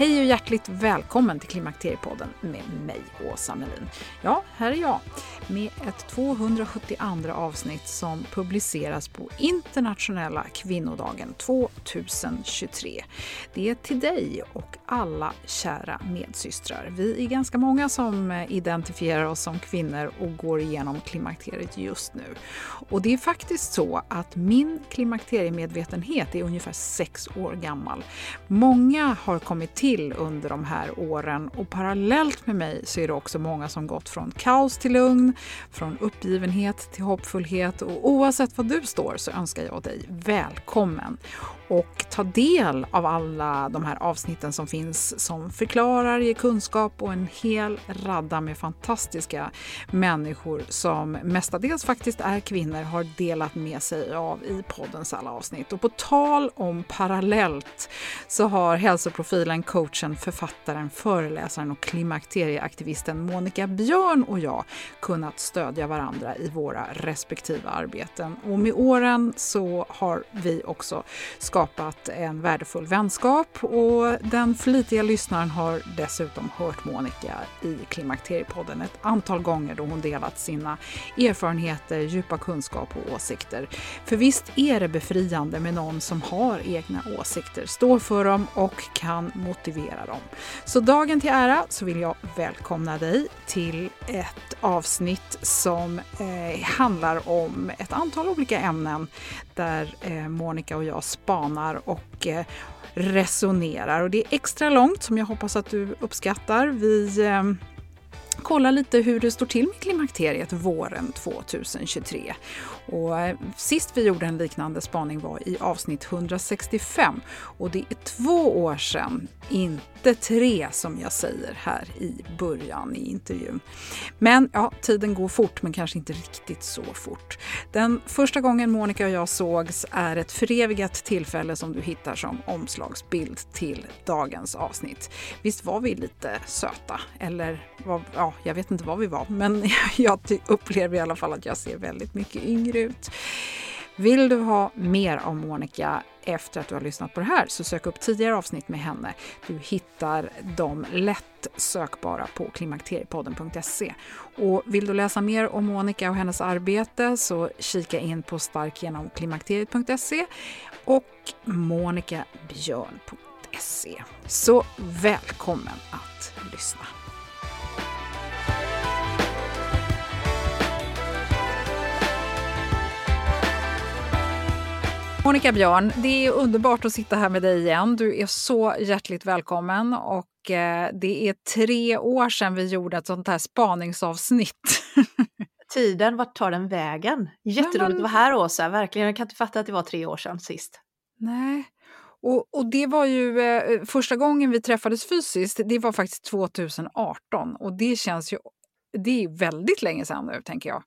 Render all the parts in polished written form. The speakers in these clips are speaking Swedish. Hej och hjärtligt välkommen till Klimakteriepodden med mig, Åsa Melin. Ja, här är jag med ett 272 avsnitt som publiceras på internationella kvinnodagen 2023. Det är till dig och alla kära medsystrar. Vi är ganska många som identifierar oss som kvinnor och går igenom klimakteriet just nu. Och det är faktiskt så att min klimakteriemedvetenhet är ungefär 6 år gammal. Många har kommit till under de här åren, och parallellt med mig så är det också många som gått från kaos till lugn, från uppgivenhet till hoppfullhet, och oavsett vad du står så önskar jag dig välkommen. Och ta del av alla de här avsnitten som finns, som förklarar, ger kunskap och en hel radda med fantastiska människor som mestadels faktiskt är kvinnor har delat med sig av i poddens alla avsnitt. Och på tal om parallellt så har hälsoprofilen, coachen, författaren, föreläsaren och klimakterieaktivisten Monica Björn och jag kunnat stödja varandra i våra respektiva arbeten. Och med åren så har vi också skapat en värdefull vänskap, och den flitiga lyssnaren har dessutom hört Monica i Klimakteriepodden ett antal gånger då hon delat sina erfarenheter, djupa kunskap och åsikter. För visst är det befriande med någon som har egna åsikter, står för dem och kan motivera dem. Så dagen till ära så vill jag välkomna dig till ett avsnitt som handlar om ett antal olika ämnen där Monica och jag spanar och resonerar. Och det är extra långt som jag hoppas att du uppskattar. Vi kolla lite hur det står till med klimakteriet våren 2023. Och sist vi gjorde en liknande spaning var i avsnitt 165, och det är 2 år sedan, inte 3 som jag säger här i början i intervjun. Men ja, tiden går fort, men kanske inte riktigt så fort. Den första gången Monica och jag sågs är ett förevigat tillfälle som du hittar som omslagsbild till dagens avsnitt. Visst var vi lite söta, eller var, ja, jag vet inte vad vi var, men jag upplever i alla fall att jag ser väldigt mycket yngre ut. Vill du ha mer om Monica efter att du har lyssnat på det här, så sök upp tidigare avsnitt med henne. Du hittar dem lätt sökbara på klimakteriepodden.se. Och vill du läsa mer om Monica och hennes arbete, så kika in på stark genom klimakteriet.se och monicabjörn.se. Så välkommen att lyssna. Monica Björn, det är underbart att sitta här med dig igen. Du är så hjärtligt välkommen, och det är 3 år sedan vi gjorde ett sånt här spaningsavsnitt. Tiden, vart tar den vägen? Jätteroligt att vara här, Åsa, verkligen. Jag kan inte fatta att det var 3 år sedan sist. Nej. Och det var ju första gången vi träffades fysiskt, det var faktiskt 2018. Och det känns ju, det är väldigt länge sedan nu, tänker jag.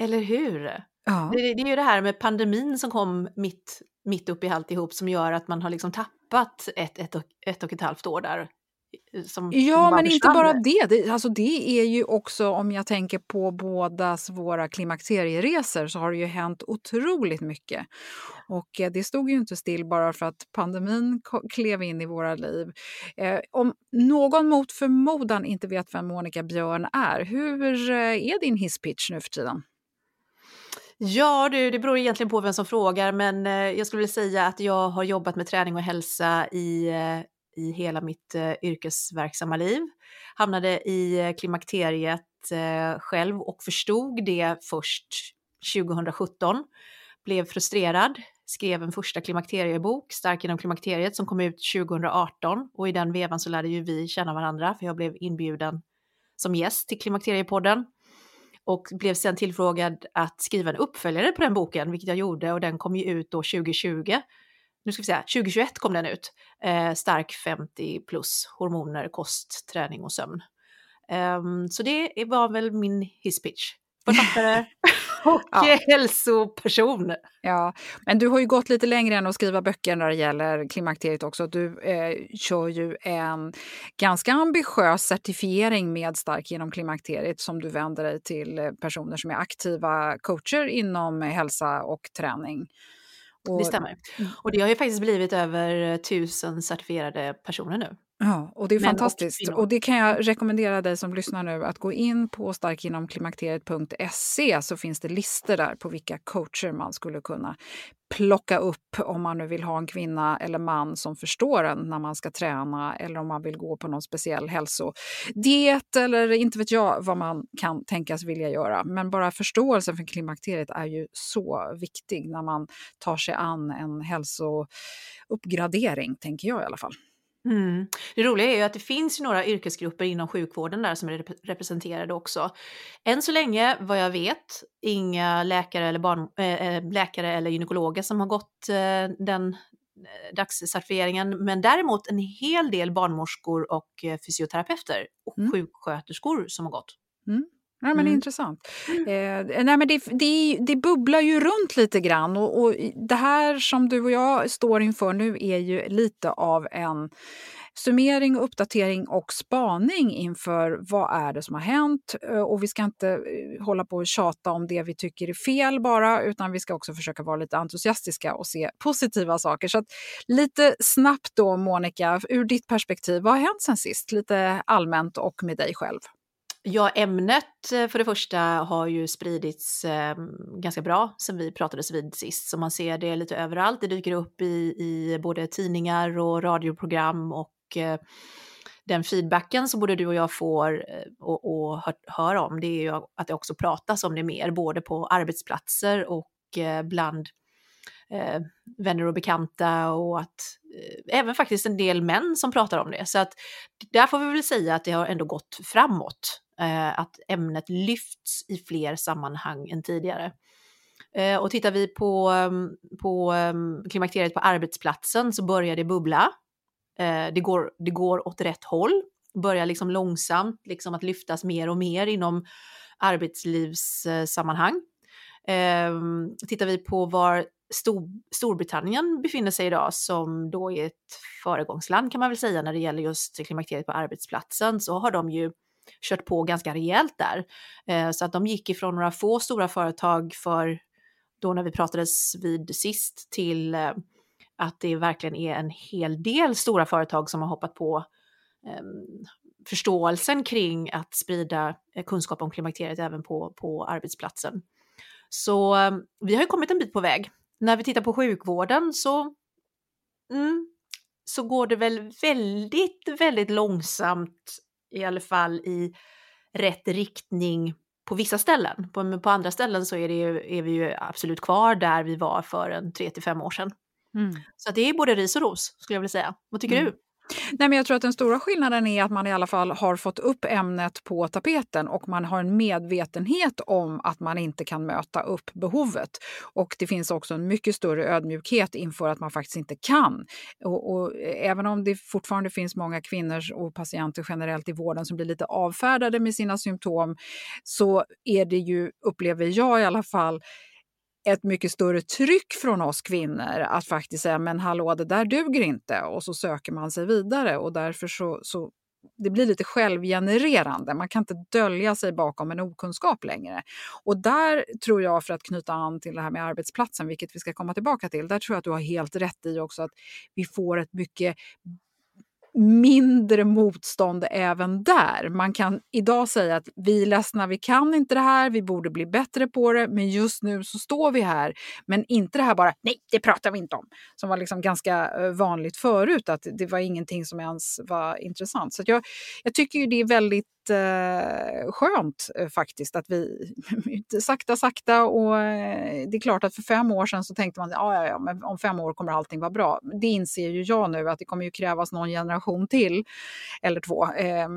Eller hur? Ja. Det är ju det här med pandemin som kom mitt upp i alltihop som gör att man har liksom tappat ett och ett halvt år där. Ja, men inte bara det. Alltså det är ju också, om jag tänker på bådas våra klimakterieresor, så har det ju hänt otroligt mycket. Och det stod ju inte still bara för att pandemin klev in i våra liv. Om någon mot förmodan inte vet vem Monica Björn är, hur är din hisspitch nu för tiden? Ja du, det beror egentligen på vem som frågar, men jag skulle vilja säga att jag har jobbat med träning och hälsa i hela mitt yrkesverksamma liv. Hamnade i klimakteriet själv och förstod det först 2017. Blev frustrerad, skrev en första klimakteriebok, Stark genom klimakteriet, som kom ut 2018. Och i den vevan så lärde ju vi känna varandra, för jag blev inbjuden som gäst till Klimakteriepodden. Och blev sedan tillfrågad att skriva en uppföljare på den boken, vilket jag gjorde, och den kom ju ut då 2020. Nu ska vi säga, 2021 kom den ut. Stark 50 plus, hormoner, kost, träning och sömn. Så det var väl min hisspitch. Författare och hälsoperson. Ja, men du har ju gått lite längre än att skriva böcker när det gäller klimakteriet också. Du kör ju en ganska ambitiös certifiering med Stark genom klimakteriet som du vänder dig till personer som är aktiva coacher inom hälsa och träning. Det stämmer. Och det har ju faktiskt blivit över 1000 certifierade personer nu. Ja, och det är fantastiskt. Och det kan jag rekommendera dig som lyssnar nu att gå in på starkinomklimakteriet.se, så finns det listor där på vilka coacher man skulle kunna plocka upp om man nu vill ha en kvinna eller man som förstår en när man ska träna, eller om man vill gå på någon speciell hälsodiet eller inte vet jag vad man kan tänkas vilja göra. Men bara förståelsen för klimakteriet är ju så viktig när man tar sig an en hälsouppgradering, tänker jag i alla fall. Mm. Det roliga är ju att det finns några yrkesgrupper inom sjukvården där som är representerade också. Än så länge, vad jag vet, inga läkare eller läkare eller gynekologer som har gått den dagscertifieringen, men däremot en hel del barnmorskor och fysioterapeuter och sjuksköterskor som har gått. Mm. Nej, men det är intressant. Nej, men det bubblar ju runt lite grann, och det här som du och jag står inför nu är ju lite av en summering, uppdatering och spaning inför vad är det som har hänt, och vi ska inte hålla på och tjata om det vi tycker är fel bara, utan vi ska också försöka vara lite entusiastiska och se positiva saker. Så att, lite snabbt då Monica, ur ditt perspektiv, vad har hänt sen sist? Lite allmänt och med dig själv. Ja, ämnet för det första har ju spridits ganska bra sen vi pratades vid sist. Så man ser det lite överallt. Det dyker upp i både tidningar och radioprogram, och den feedbacken som både du och jag får och hör om, det är ju att det också pratas om det mer, både på arbetsplatser och bland vänner och bekanta, och att även faktiskt en del män som pratar om det. Så att där får vi väl säga att det har ändå gått framåt, att ämnet lyfts i fler sammanhang än tidigare. Och tittar vi på klimakteriet på arbetsplatsen så börjar det bubbla. Det går åt rätt håll. Börjar liksom långsamt liksom att lyftas mer och mer inom arbetslivssammanhang. Tittar vi på var Storbritannien befinner sig idag, som då är ett föregångsland kan man väl säga när det gäller just klimakteriet på arbetsplatsen, så har de ju kört på ganska rejält där. Så att de gick ifrån några få stora företag för då när vi pratades vid sist till att det verkligen är en hel del stora företag som har hoppat på förståelsen kring att sprida kunskap om klimakteriet även på arbetsplatsen. Så vi har ju kommit en bit på väg. När vi tittar på sjukvården så går det väl väldigt, väldigt långsamt, i alla fall i rätt riktning på vissa ställen. På andra ställen så är vi ju absolut kvar där vi var för 3-5 år sedan. Mm. Så att det är både ris och ros, skulle jag vilja säga. Vad tycker du? Nej, men jag tror att den stora skillnaden är att man i alla fall har fått upp ämnet på tapeten och man har en medvetenhet om att man inte kan möta upp behovet. Och det finns också en mycket större ödmjukhet inför att man faktiskt inte kan. Och även om det fortfarande finns många kvinnor och patienter generellt i vården som blir lite avfärdade med sina symptom, så är det ju, upplever jag i alla fall, ett mycket större tryck från oss kvinnor att faktiskt säga, men hallå, det där duger inte, och så söker man sig vidare, och därför så det blir lite självgenererande. Man kan inte dölja sig bakom en okunskap längre. Och där tror jag, för att knyta an till det här med arbetsplatsen, vilket vi ska komma tillbaka till, där tror jag att du har helt rätt i också att vi får ett mycket mindre motstånd även där. Man kan idag säga att vi är ledsna, vi kan inte det här, vi borde bli bättre på det, men just nu så står vi här. Men inte det här bara, nej, det pratar vi inte om, som var liksom ganska vanligt förut, att det var ingenting som ens var intressant. Så att jag tycker ju det är väldigt skönt faktiskt att vi sakta och det är klart att för 5 år sedan så tänkte man ja, men om 5 år kommer allting vara bra. Det inser ju jag nu att det kommer ju krävas någon generation till eller 2,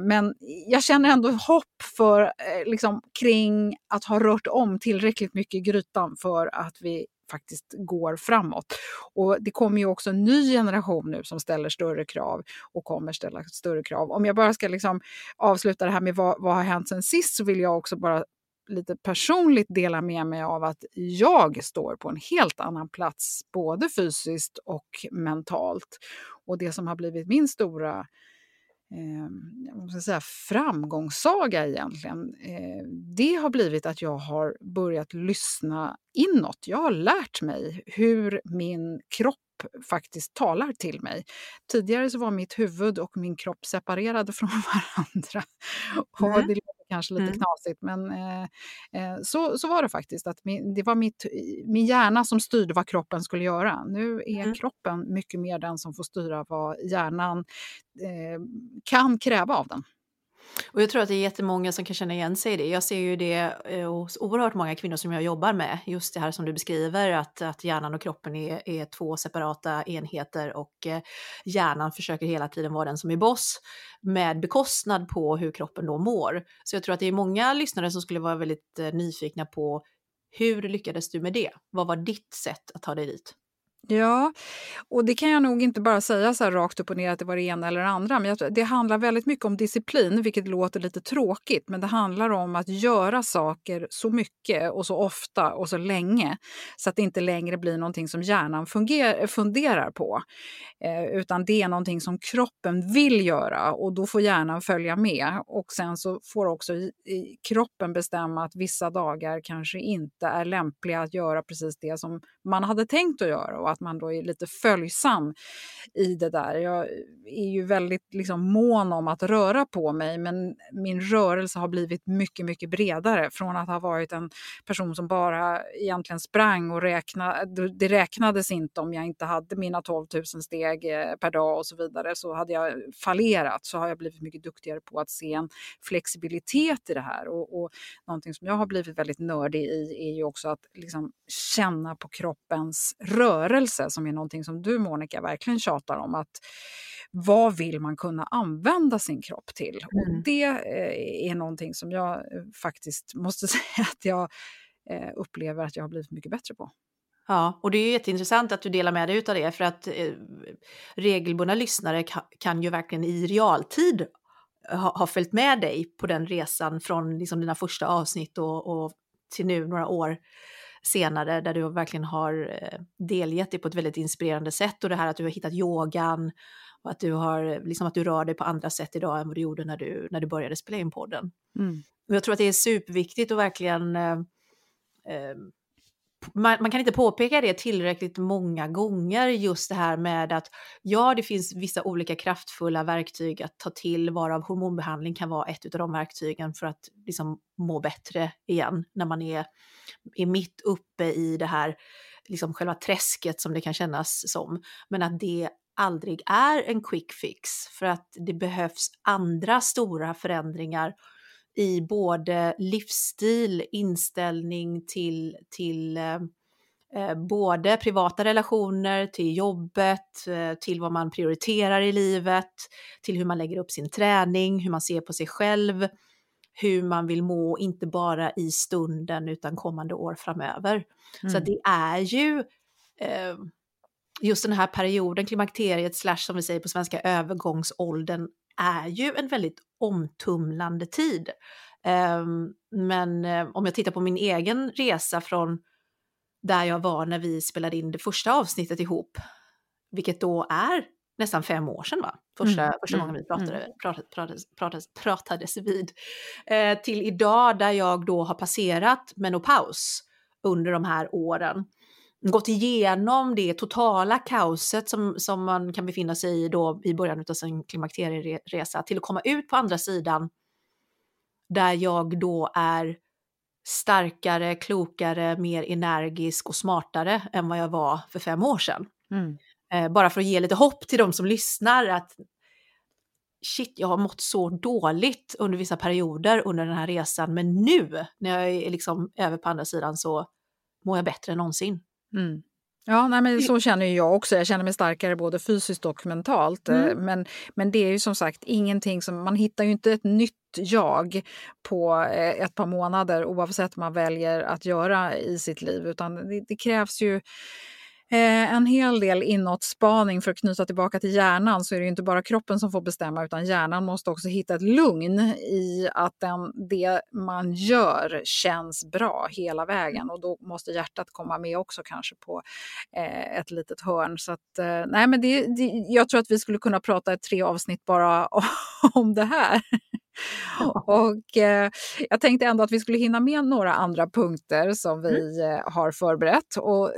men jag känner ändå hopp för liksom kring att ha rört om tillräckligt mycket i grytan för att vi faktiskt går framåt. Och det kommer ju också en ny generation nu som ställer större krav och kommer ställa större krav. Om jag bara ska liksom avsluta det här med vad har hänt sen sist, så vill jag också bara lite personligt dela med mig av att jag står på en helt annan plats både fysiskt och mentalt. Och det som har blivit min stora framgångssaga egentligen, det har blivit att jag har börjat lyssna inåt. Jag har lärt mig hur min kropp faktiskt talar till mig. Tidigare så var mitt huvud och min kropp separerade från varandra. Och det låter kanske lite knasigt, men så var det faktiskt. Att det var min hjärna som styrde vad kroppen skulle göra. Nu är kroppen mycket mer den som får styra vad hjärnan kan kräva av den. Och jag tror att det är jättemånga som kan känna igen sig i det. Jag ser ju det hos oerhört många kvinnor som jag jobbar med. Just det här som du beskriver, att hjärnan och kroppen är 2 separata enheter, och hjärnan försöker hela tiden vara den som är boss med bekostnad på hur kroppen då mår. Så jag tror att det är många lyssnare som skulle vara väldigt nyfikna på hur lyckades du med det? Vad var ditt sätt att ta dig dit? Ja, och det kan jag nog inte bara säga så här rakt upp och ner att det var det ena eller det andra, men det handlar väldigt mycket om disciplin, vilket låter lite tråkigt, men det handlar om att göra saker så mycket och så ofta och så länge så att det inte längre blir någonting som hjärnan funderar på, utan det är någonting som kroppen vill göra, och då får hjärnan följa med, och sen så får också kroppen bestämma att vissa dagar kanske inte är lämpliga att göra precis det som man hade tänkt att göra, och att man då är lite följsam i det där. Jag är ju väldigt liksom mån om att röra på mig, men min rörelse har blivit mycket, mycket bredare. Från att ha varit en person som bara egentligen sprang och det räknades inte om jag inte hade mina 12 000 steg per dag och så vidare, så hade jag fallerat, så har jag blivit mycket duktigare på att se en flexibilitet i det här. Och någonting som jag har blivit väldigt nördig i är ju också att liksom känna på kroppens rörelse, som är någonting som du, Monica, verkligen tjatar om, att vad vill man kunna använda sin kropp till? Och det är någonting som jag faktiskt måste säga att jag upplever att jag har blivit mycket bättre på. Ja, och det är jätteintressant att du delar med dig av det, för att regelbundna lyssnare kan ju verkligen i realtid ha följt med dig på den resan från liksom dina första avsnitt och till nu några år senare, där du verkligen har delgett det på ett väldigt inspirerande sätt, och det här att du har hittat yogan och att du har liksom att du rör dig på andra sätt idag än vad du gjorde när du började spela in podden. Och jag tror att det är superviktigt och verkligen man kan inte påpeka det tillräckligt många gånger, just det här med att det finns vissa olika kraftfulla verktyg att ta till, varav hormonbehandling kan vara ett av de verktygen för att liksom må bättre igen när man är mitt uppe i det här liksom själva träsket som det kan kännas som, men att det aldrig är en quick fix, för att det behövs andra stora förändringar i både livsstil, inställning till både privata relationer, till jobbet, till vad man prioriterar i livet, till hur man lägger upp sin träning, hur man ser på sig själv, hur man vill må, inte bara i stunden utan kommande år framöver. Mm. Så det är ju just den här perioden, klimakteriet / som vi säger på svenska, övergångsåldern, är ju en väldigt omtumlande tid. Men om jag tittar på min egen resa från där jag var när vi spelade in det första avsnittet ihop, vilket då är nästan 5 år sedan, va? Första gången vi pratades vid. Till idag, där jag då har passerat menopaus under de här åren. Gått igenom det totala kaoset som man kan befinna sig i då i början av sin klimakterieresa, till att komma ut på andra sidan där jag då är starkare, klokare, mer energisk och smartare än vad jag var för 5 år sedan. Mm. Bara för att ge lite hopp till de som lyssnar att shit, jag har mått så dåligt under vissa perioder under den här resan, men nu när jag är liksom över på andra sidan så mår jag bättre än någonsin. Mm. Ja, nej, men så känner ju jag också. Jag känner mig starkare både fysiskt och mentalt. Mm. Men det är ju som sagt ingenting som... Man hittar ju inte ett nytt jag på ett par månader oavsett vad man väljer att göra i sitt liv. Utan det krävs ju en hel del inåtspaning för att knyta tillbaka till hjärnan. Så är det ju inte bara kroppen som får bestämma, utan hjärnan måste också hitta ett lugn i att det man gör känns bra hela vägen, och då måste hjärtat komma med också kanske på ett litet hörn. Så att, nej, men jag tror att vi skulle kunna prata i 3 avsnitt bara om det här. Och jag tänkte ändå att vi skulle hinna med några andra punkter som vi har förberett, och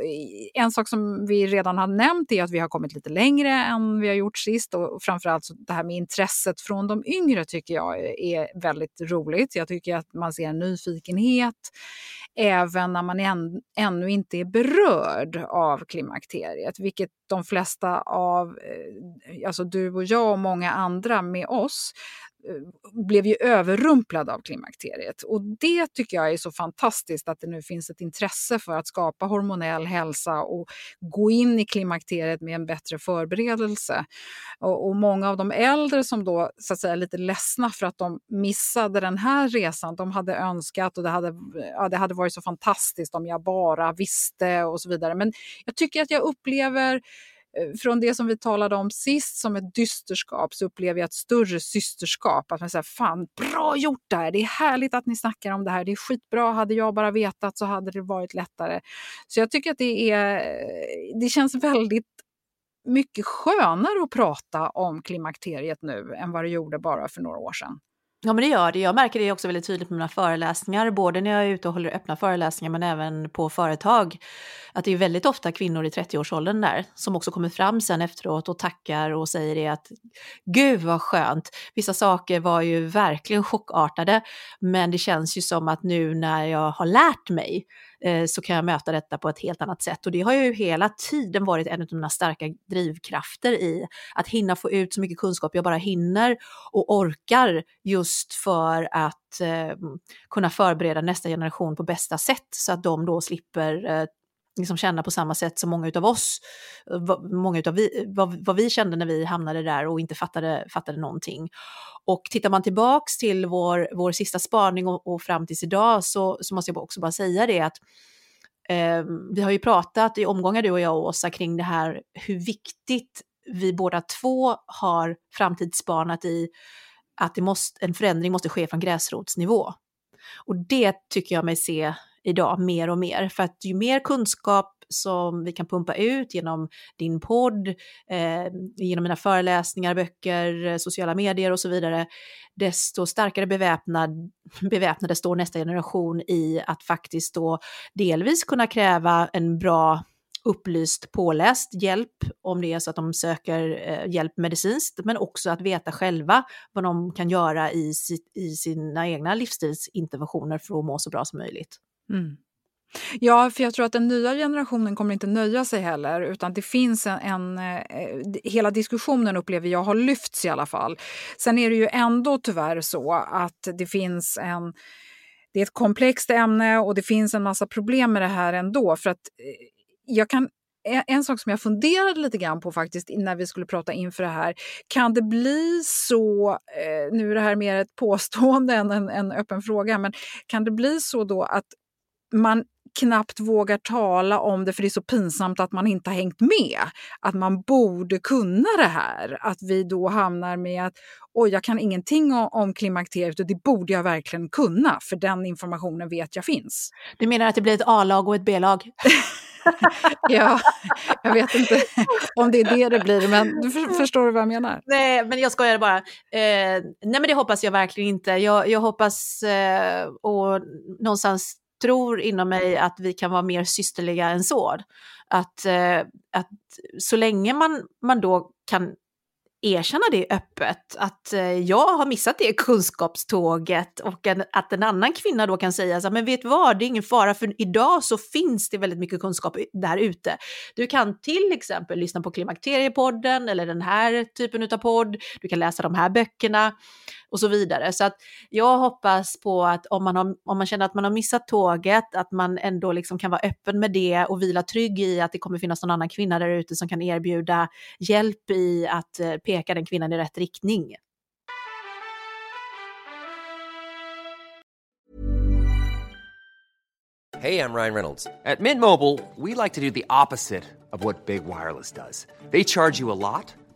en sak som vi redan har nämnt är att vi har kommit lite längre än vi har gjort sist, och framförallt så det här med intresset från de yngre tycker jag är väldigt roligt. Jag tycker att man ser en nyfikenhet även när man ännu inte är berörd av klimakteriet, vilket de flesta av, alltså du och jag och många andra med oss, blev ju överrumplad av klimakteriet. Och det tycker jag är så fantastiskt att det nu finns ett intresse för att skapa hormonell hälsa och gå in i klimakteriet med en bättre förberedelse. Och många av de äldre som då så att säga är lite ledsna för att de missade den här resan, de hade önskat, och det hade varit så fantastiskt om jag bara visste och så vidare. Men jag tycker att jag upplever från det som vi talade om sist som ett dysterskap, så upplever jag ett större systerskap. Att man säger, fan, bra gjort det här. Det är härligt att ni snackar om det här. Det är skitbra. Hade jag bara vetat så hade det varit lättare. Så jag tycker att det känns väldigt mycket skönare att prata om klimakteriet nu än vad det gjorde bara för några år sedan. Ja, men det gör det. Jag märker det också väldigt tydligt på mina föreläsningar, både när jag är ute och håller öppna föreläsningar men även på företag, att det är väldigt ofta kvinnor i 30-årsåldern där som också kommer fram sen efteråt och tackar och säger det att gud vad skönt, vissa saker var ju verkligen chockartade, men det känns ju som att nu när jag har lärt mig så kan jag möta detta på ett helt annat sätt. Och det har ju hela tiden varit en av mina starka drivkrafter i att hinna få ut så mycket kunskap jag bara hinner och orkar, just för att kunna förbereda nästa generation på bästa sätt, så att de då slipper liksom känna på samma sätt som många utav oss, vad vi kände när vi hamnade där och inte fattade någonting. Och tittar man tillbaks till vår sista spaning och fram tills idag, så måste jag också bara säga det att vi har ju pratat i omgångar, du och jag och Åsa, kring det här hur viktigt vi båda två har framtidsspanat i att en förändring måste ske från gräsrotsnivå. Och det tycker jag mig se idag mer och mer, för att ju mer kunskap som vi kan pumpa ut genom din podd, genom mina föreläsningar, böcker, sociala medier och så vidare, desto starkare beväpnade står nästa generation i att faktiskt då delvis kunna kräva en bra, upplyst, påläst hjälp om det är så att de söker hjälp medicinskt, men också att veta själva vad de kan göra i sina egna livsstilsinterventioner för att må så bra som möjligt. Mm. Ja, för jag tror att den nya generationen kommer inte nöja sig heller, utan det finns hela diskussionen, upplever jag, har lyfts i alla fall. Sen är det ju ändå tyvärr så att det är ett komplext ämne och det finns en massa problem med det här ändå, för att En sak som jag funderade lite grann på faktiskt när vi skulle prata inför det här. Kan det bli så, nu är det här mer ett påstående än en öppen fråga, men kan det bli så då att man knappt vågar tala om det för det är så pinsamt att man inte har hängt med? Att man borde kunna det här? Att vi då hamnar med att oj, jag kan ingenting om klimakteriet och det borde jag verkligen kunna för den informationen vet jag finns. Du menar att det blir ett A-lag och ett B-lag? Ja, jag vet inte om det är det blir, men du förstår vad jag menar. Nej, men jag skojar bara. Nej, men det hoppas jag verkligen inte. Jag hoppas och någonstans tror inom mig att vi kan vara mer systerliga än så. Att så länge man då kan erkänna det öppet, att jag har missat det kunskapståget och att en annan kvinna då kan säga så här, men vet vad, det är ingen fara för idag så finns det väldigt mycket kunskap där ute. Du kan till exempel lyssna på Klimakteriepodden eller den här typen av podd, du kan läsa de här böckerna och så vidare. Så att jag hoppas på att om man känner att man har missat tåget, att man ändå liksom kan vara öppen med det och vila trygg i att det kommer finnas någon annan kvinna där ute som kan erbjuda hjälp i att pekar den kvinnan i rätt riktning. Hey, I'm Ryan Reynolds. At Mint Mobile, we like to do the opposite of what Big Wireless does. They charge you a lot,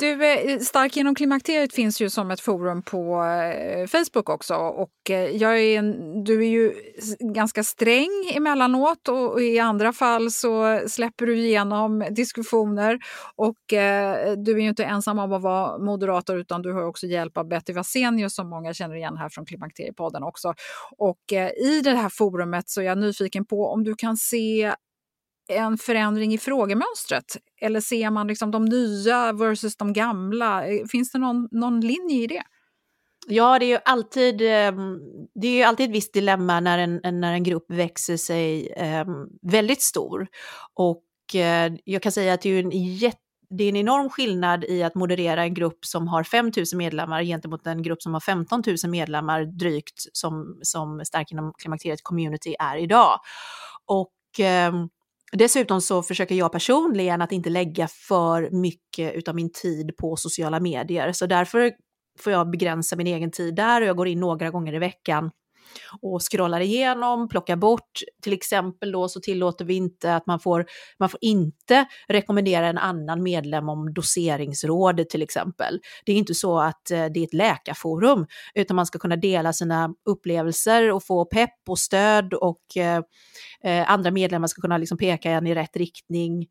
Du, Stark genom klimakteriet finns ju som ett forum på Facebook också, och du är ju ganska sträng emellanåt och i andra fall så släpper du igenom diskussioner, och du är ju inte ensam om att vara moderator utan du har också hjälp av Betty Vaccenio som många känner igen här från Klimakteriepodden också. Och i det här forumet så är jag nyfiken på om du kan se en förändring i frågemönstret, eller ser man liksom de nya versus de gamla? Finns det någon linje i det? Ja, det är ju alltid ett visst dilemma när en grupp växer sig väldigt stor, och jag kan säga att det är en enorm skillnad i att moderera en grupp som har 5 000 medlemmar gentemot en grupp som har 15 000 medlemmar drygt som Stark genom klimakteriet community är idag. Och dessutom så försöker jag personligen att inte lägga för mycket utav min tid på sociala medier. Så därför får jag begränsa min egen tid där, och jag går in några gånger i veckan och scrollar igenom, plockar bort. Till exempel då så tillåter vi inte att man får inte rekommendera en annan medlem om doseringsråd till exempel. Det är inte så att det är ett läkarforum, utan man ska kunna dela sina upplevelser och få pepp och stöd, och andra medlemmar ska kunna liksom peka en i rätt riktning,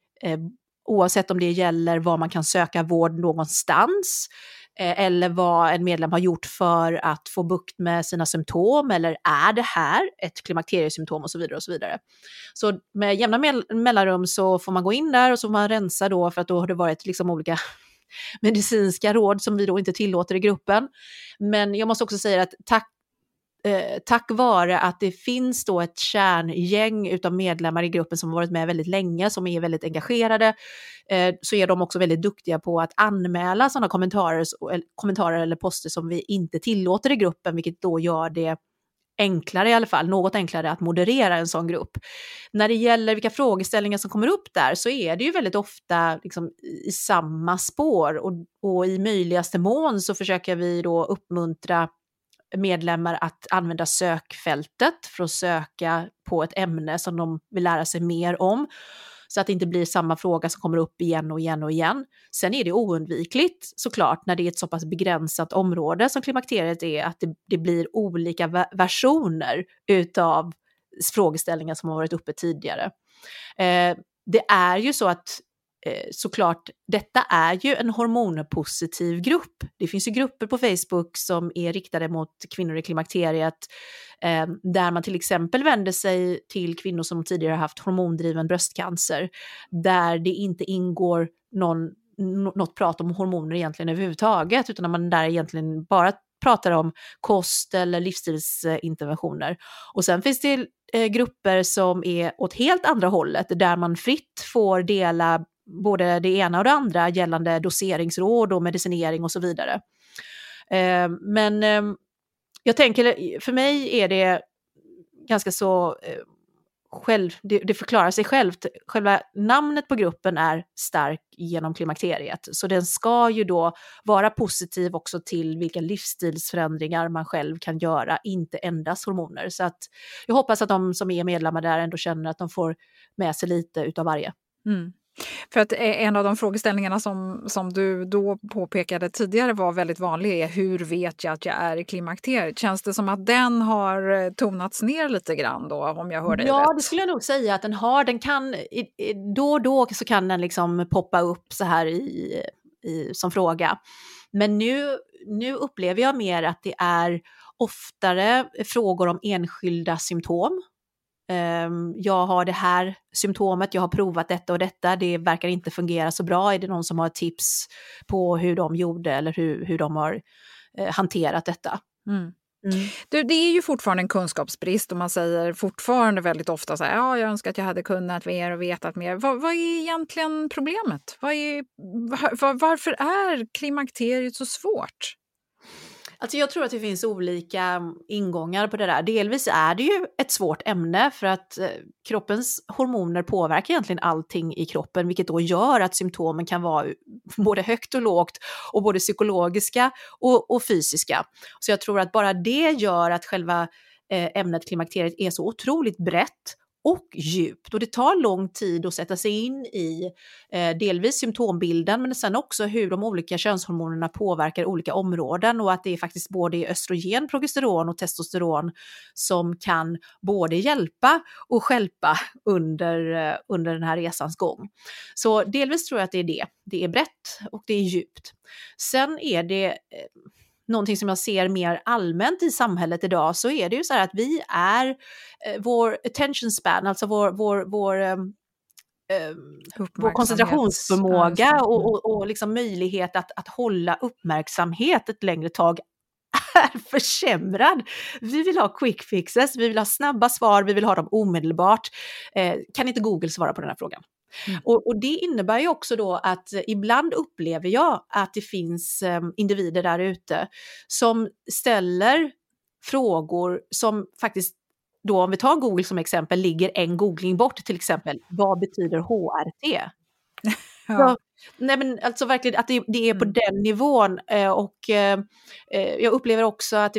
oavsett om det gäller var man kan söka vård någonstans, eller vad en medlem har gjort för att få bukt med sina symptom, eller är det här ett klimakteriesymptom och så vidare och så vidare. Så med jämna mellanrum så får man gå in där och så får man rensa då, för att då har det varit liksom olika medicinska råd som vi då inte tillåter i gruppen. Men jag måste också säga att tack vare att det finns då ett kärngäng utav medlemmar i gruppen som har varit med väldigt länge, som är väldigt engagerade, så är de också väldigt duktiga på att anmäla sådana kommentarer eller poster som vi inte tillåter i gruppen, vilket då gör det enklare i alla fall, något enklare att moderera en sån grupp. När det gäller vilka frågeställningar som kommer upp där så är det ju väldigt ofta liksom i samma spår, och i möjligaste mån så försöker vi då uppmuntra medlemmar att använda sökfältet för att söka på ett ämne som de vill lära sig mer om, så att det inte blir samma fråga som kommer upp igen och igen och igen. Sen är det oundvikligt såklart, när det är ett så pass begränsat område som klimakteriet är, att det blir olika versioner utav frågeställningar som har varit uppe tidigare. Det är ju så att såklart, detta är ju en hormonpositiv grupp. Det finns ju grupper på Facebook som är riktade mot kvinnor i klimakteriet, där man till exempel vänder sig till kvinnor som tidigare har haft hormondriven bröstcancer, där det inte ingår något prat om hormoner egentligen överhuvudtaget, utan man där egentligen bara pratar om kost eller livsstilsinterventioner. Och sen finns det grupper som är åt helt andra hållet, där man fritt får dela både det ena och det andra gällande doseringsråd och medicinering och så vidare. Men jag tänker, för mig är det ganska så det förklarar sig självt. Själva namnet på gruppen är Stark genom klimakteriet, så den ska ju då vara positiv också till vilka livsstilsförändringar man själv kan göra, inte endast hormoner. Så att jag hoppas att de som är medlemmar där ändå känner att de får med sig lite utav varje. Mm. För att en av de frågeställningarna som du då påpekade tidigare var väldigt vanlig, är hur vet jag att jag är i klimakteriet? Känns det som att den har tonats ner lite grann då, om jag hör dig rätt? Ja, det skulle jag nog säga att den har. Den kan, då och då så kan den liksom poppa upp så här som fråga. Men nu upplever jag mer att det är oftare frågor om enskilda symptom. Jag har det här symptomet, jag har provat detta och detta, det verkar inte fungera så bra, är det någon som har tips på hur de gjorde eller hur de har hanterat detta? Det är ju fortfarande en kunskapsbrist, och man säger fortfarande väldigt ofta så här: ja, jag önskar att jag hade kunnat mer och vetat mer. Vad är egentligen problemet? Varför är klimakteriet så svårt? Alltså jag tror att det finns olika ingångar på det där. Delvis är det ju ett svårt ämne, för att kroppens hormoner påverkar egentligen allting i kroppen, vilket då gör att symptomen kan vara både högt och lågt, och både psykologiska och fysiska. Så jag tror att bara det gör att själva ämnet klimakteriet är så otroligt brett och djupt, och det tar lång tid att sätta sig in i delvis symptombilden, men sen också hur de olika könshormonerna påverkar olika områden, och att det är faktiskt både östrogen, progesteron och testosteron som kan både hjälpa och stjälpa under den här resans gång. Så delvis tror jag att det är det. Det är brett och det är djupt. Sen är det någonting som jag ser mer allmänt i samhället idag, så är det ju så här att vi är vår attention span, alltså vår koncentrationsförmåga och liksom möjlighet att hålla uppmärksamhet ett längre tag är försämrad. Vi vill ha quick fixes, vi vill ha snabba svar, vi vill ha dem omedelbart. Kan inte Google svara på den här frågan? Mm. Och det innebär ju också då att ibland upplever jag att det finns individer där ute som ställer frågor som faktiskt då, om vi tar Google som exempel, ligger en googling bort, till exempel: vad betyder HRT? Ja. Så, nej men alltså verkligen att det är på den nivån, och jag upplever också att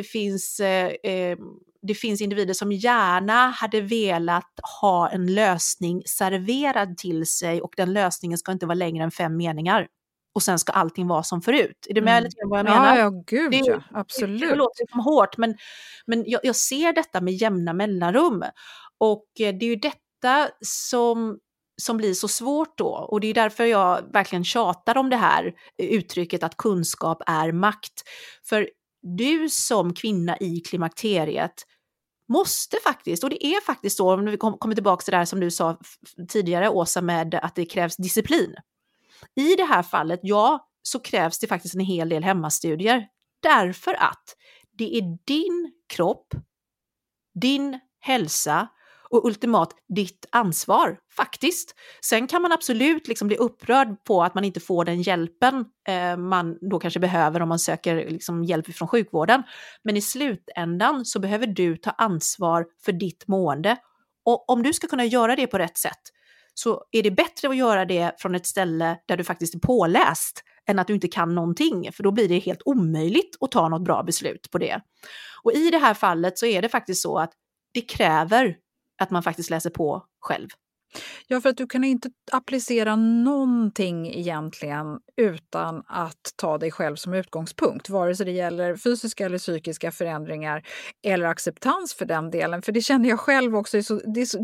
det finns individer som gärna hade velat ha en lösning serverad till sig, och den lösningen ska inte vara längre än 5 meningar. Och sen ska allting vara som förut. Är det med lite vad jag menar? Ja, gud ja. Absolut. Det låter som hårt, men jag ser detta med jämna mellanrum. Och det är ju detta som blir så svårt då. Och det är därför jag verkligen tjatar om det här uttrycket att kunskap är makt. För du som kvinna i klimakteriet måste faktiskt, och det är faktiskt så, om vi kommer tillbaka till det här som du sa tidigare, Åsa, med att det krävs disciplin. I det här fallet, ja, så krävs det faktiskt en hel del hemmastudier. Därför att det är din kropp, din hälsa och ultimat ditt ansvar faktiskt. Sen kan man absolut liksom bli upprörd på att man inte får den hjälpen man då kanske behöver om man söker liksom hjälp från sjukvården. Men i slutändan så behöver du ta ansvar för ditt mående. Och om du ska kunna göra det på rätt sätt så är det bättre att göra det från ett ställe där du faktiskt är påläst än att du inte kan någonting, för då blir det helt omöjligt att ta något bra beslut på det. Och i det här fallet så är det faktiskt så att det kräver att man faktiskt läser på själv. Ja, för att du kan inte applicera någonting egentligen utan att ta dig själv som utgångspunkt. Vare sig det gäller fysiska eller psykiska förändringar eller acceptans för den delen. För det känner jag själv också.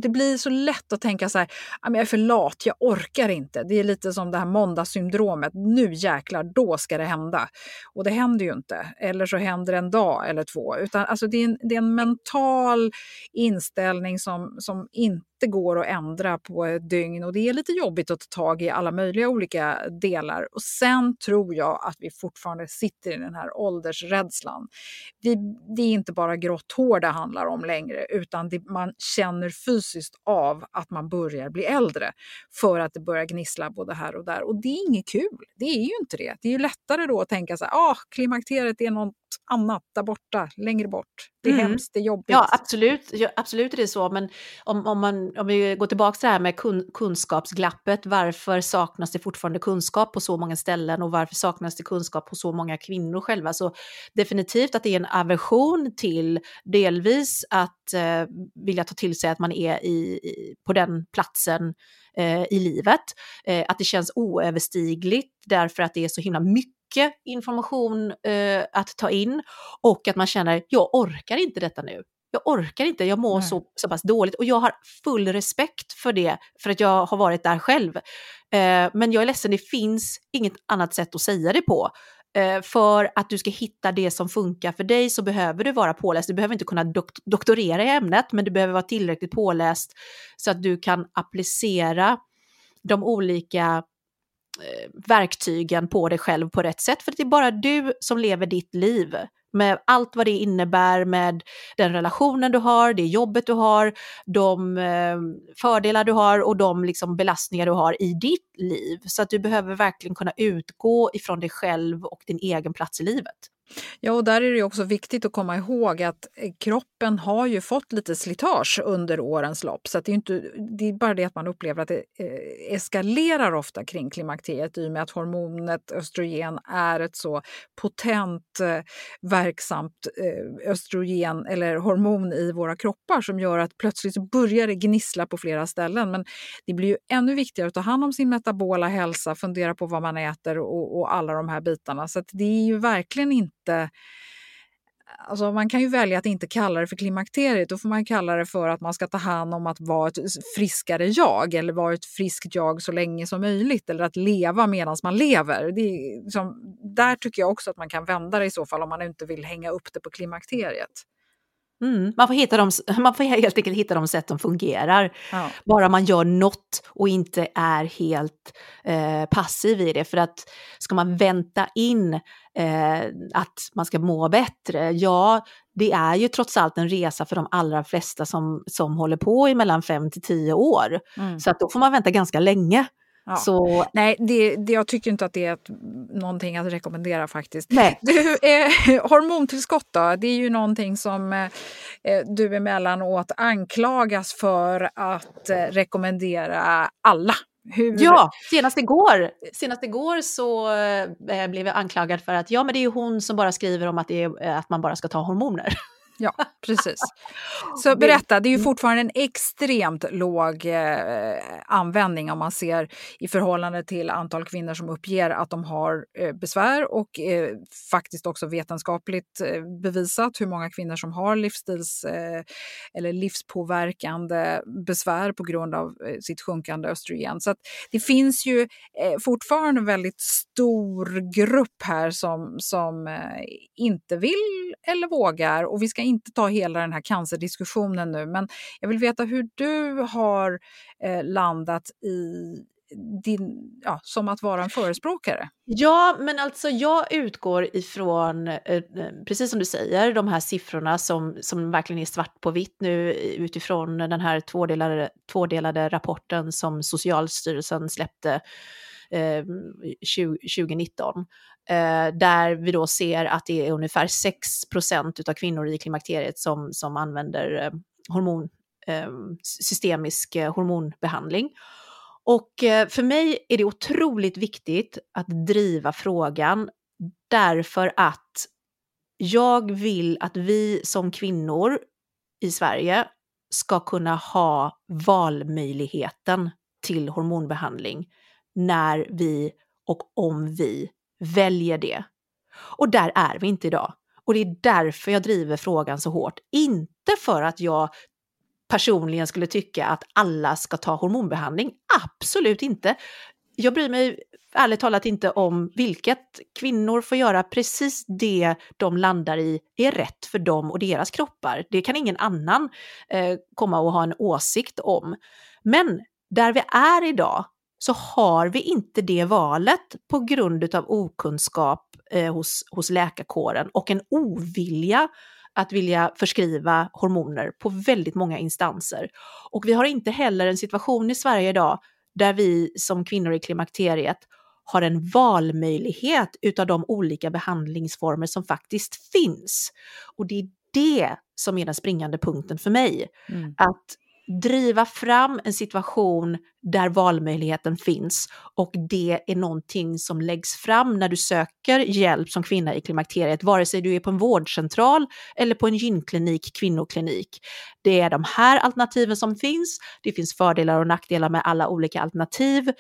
Det blir så lätt att tänka så här, jag är för lat, jag orkar inte. Det är lite som det här måndagssyndromet. Nu jäklar, då ska det hända. Och det händer ju inte. Eller så händer en dag eller två. Utan, alltså, det är en mental inställning som inte går att ändra på ett dygn, och det är lite jobbigt att ta tag i alla möjliga olika delar. Och sen tror jag att vi fortfarande sitter i den här åldersrädslan. Det är inte bara grått hår det handlar om längre, utan man känner fysiskt av att man börjar bli äldre för att det börjar gnissla både här och där, och det är inget kul, det är ju inte det. Det är ju lättare då att tänka så här, klimakteriet är något annat där borta, längre bort. Det är hemskt, det är jobbigt. Ja, absolut är det så, men om vi går tillbaka till det här med kunskapsglappet, varför saknas det fortfarande kunskap på så många ställen och varför saknas det kunskap på så många kvinnor själva? Så definitivt att det är en aversion till delvis att vilja ta till sig att man är på den platsen i livet, att det känns oöverstigligt därför att det är så himla mycket information att ta in, och att man känner, jag orkar inte detta nu. Jag orkar inte, jag mår så pass dåligt. Och jag har full respekt för det, för att jag har varit där själv. Men jag är ledsen, det finns inget annat sätt att säga det på. För att du ska hitta det som funkar för dig så behöver du vara påläst. Du behöver inte kunna doktorera i ämnet, men du behöver vara tillräckligt påläst så att du kan applicera de olika verktygen på dig själv på rätt sätt. För det är bara du som lever ditt liv, med allt vad det innebär, med den relationen du har, det jobbet du har, de fördelar du har och de liksom belastningar du har i ditt liv. Så att du behöver verkligen kunna utgå ifrån dig själv och din egen plats i livet. Ja, och där är det också viktigt att komma ihåg att kroppen har ju fått lite slitage under årens lopp. Så att det är bara det att man upplever att det eskalerar ofta kring klimakteriet, i och med att hormonet östrogen är ett så potent verksamt östrogen eller hormon i våra kroppar som gör att plötsligt börjar det gnissla på flera ställen. Men det blir ju ännu viktigare att ta hand om sin metabola hälsa, fundera på vad man äter och alla de här bitarna. Så att det är ju verkligen inte... Alltså man kan ju välja att inte kalla det för klimakteriet, då får man kalla det för att man ska ta hand om att vara ett friskare jag, eller vara ett friskt jag så länge som möjligt, eller att leva medan man lever. Det är liksom, där tycker jag också att man kan vända det i så fall, om man inte vill hänga upp det på klimakteriet. Man får helt enkelt hitta de sätt som fungerar. Ja. Bara man gör något och inte är helt passiv i det. För att ska man vänta in att man ska må bättre, ja, det är ju trots allt en resa för de allra flesta som håller på i mellan 5 till 10 år. Så att då får man vänta ganska länge. Ja. Så... Nej, jag tycker inte att det är någonting att rekommendera faktiskt. Nej. Hormontillskott då, det är ju någonting som du emellanåt anklagas för att rekommendera alla. Ja, senast igår så blev jag anklagad för att men det är ju hon som bara skriver om att, att man bara ska ta hormoner. Ja, precis. Så berätta, det är ju fortfarande en extremt låg användning om man ser i förhållande till antal kvinnor som uppger att de har besvär, och faktiskt också vetenskapligt bevisat hur många kvinnor som har eller livspåverkande besvär på grund av sitt sjunkande östrogen. Så att det finns ju fortfarande en väldigt stor grupp här som inte vill eller vågar, och vi ska inte ta hela den här cancerdiskussionen nu, men jag vill veta hur du har landat i som att vara en förespråkare. Ja, men alltså jag utgår ifrån, precis som du säger, de här siffrorna som verkligen är svart på vitt nu utifrån den här tvådelade rapporten som Socialstyrelsen släppte 2019. Där vi då ser att det är ungefär 6% av kvinnor i klimakteriet som använder systemisk hormonbehandling. Och för mig är det otroligt viktigt att driva frågan, därför att jag vill att vi som kvinnor i Sverige ska kunna ha valmöjligheten till hormonbehandling när vi och om vi väljer det. Och där är vi inte idag. Och det är därför jag driver frågan så hårt. Inte för att jag personligen skulle tycka att alla ska ta hormonbehandling. Absolut inte. Jag bryr mig ärligt talat inte om vilket. Kvinnor får göra precis det de landar i är rätt för dem och deras kroppar. Det kan ingen annan komma och ha en åsikt om. Men där vi är idag så har vi inte det valet på grund av okunskap hos läkarkåren och en ovilja att vilja förskriva hormoner på väldigt många instanser. Och vi har inte heller en situation i Sverige idag där vi som kvinnor i klimakteriet har en valmöjlighet utav de olika behandlingsformer som faktiskt finns. Och det är det som är den springande punkten för mig. Mm. Att driva fram en situation där valmöjligheten finns, och det är någonting som läggs fram när du söker hjälp som kvinna i klimakteriet, vare sig du är på en vårdcentral eller på en gynklinik, kvinnoklinik. Det är de här alternativen som finns. Det finns fördelar och nackdelar med alla olika alternativ.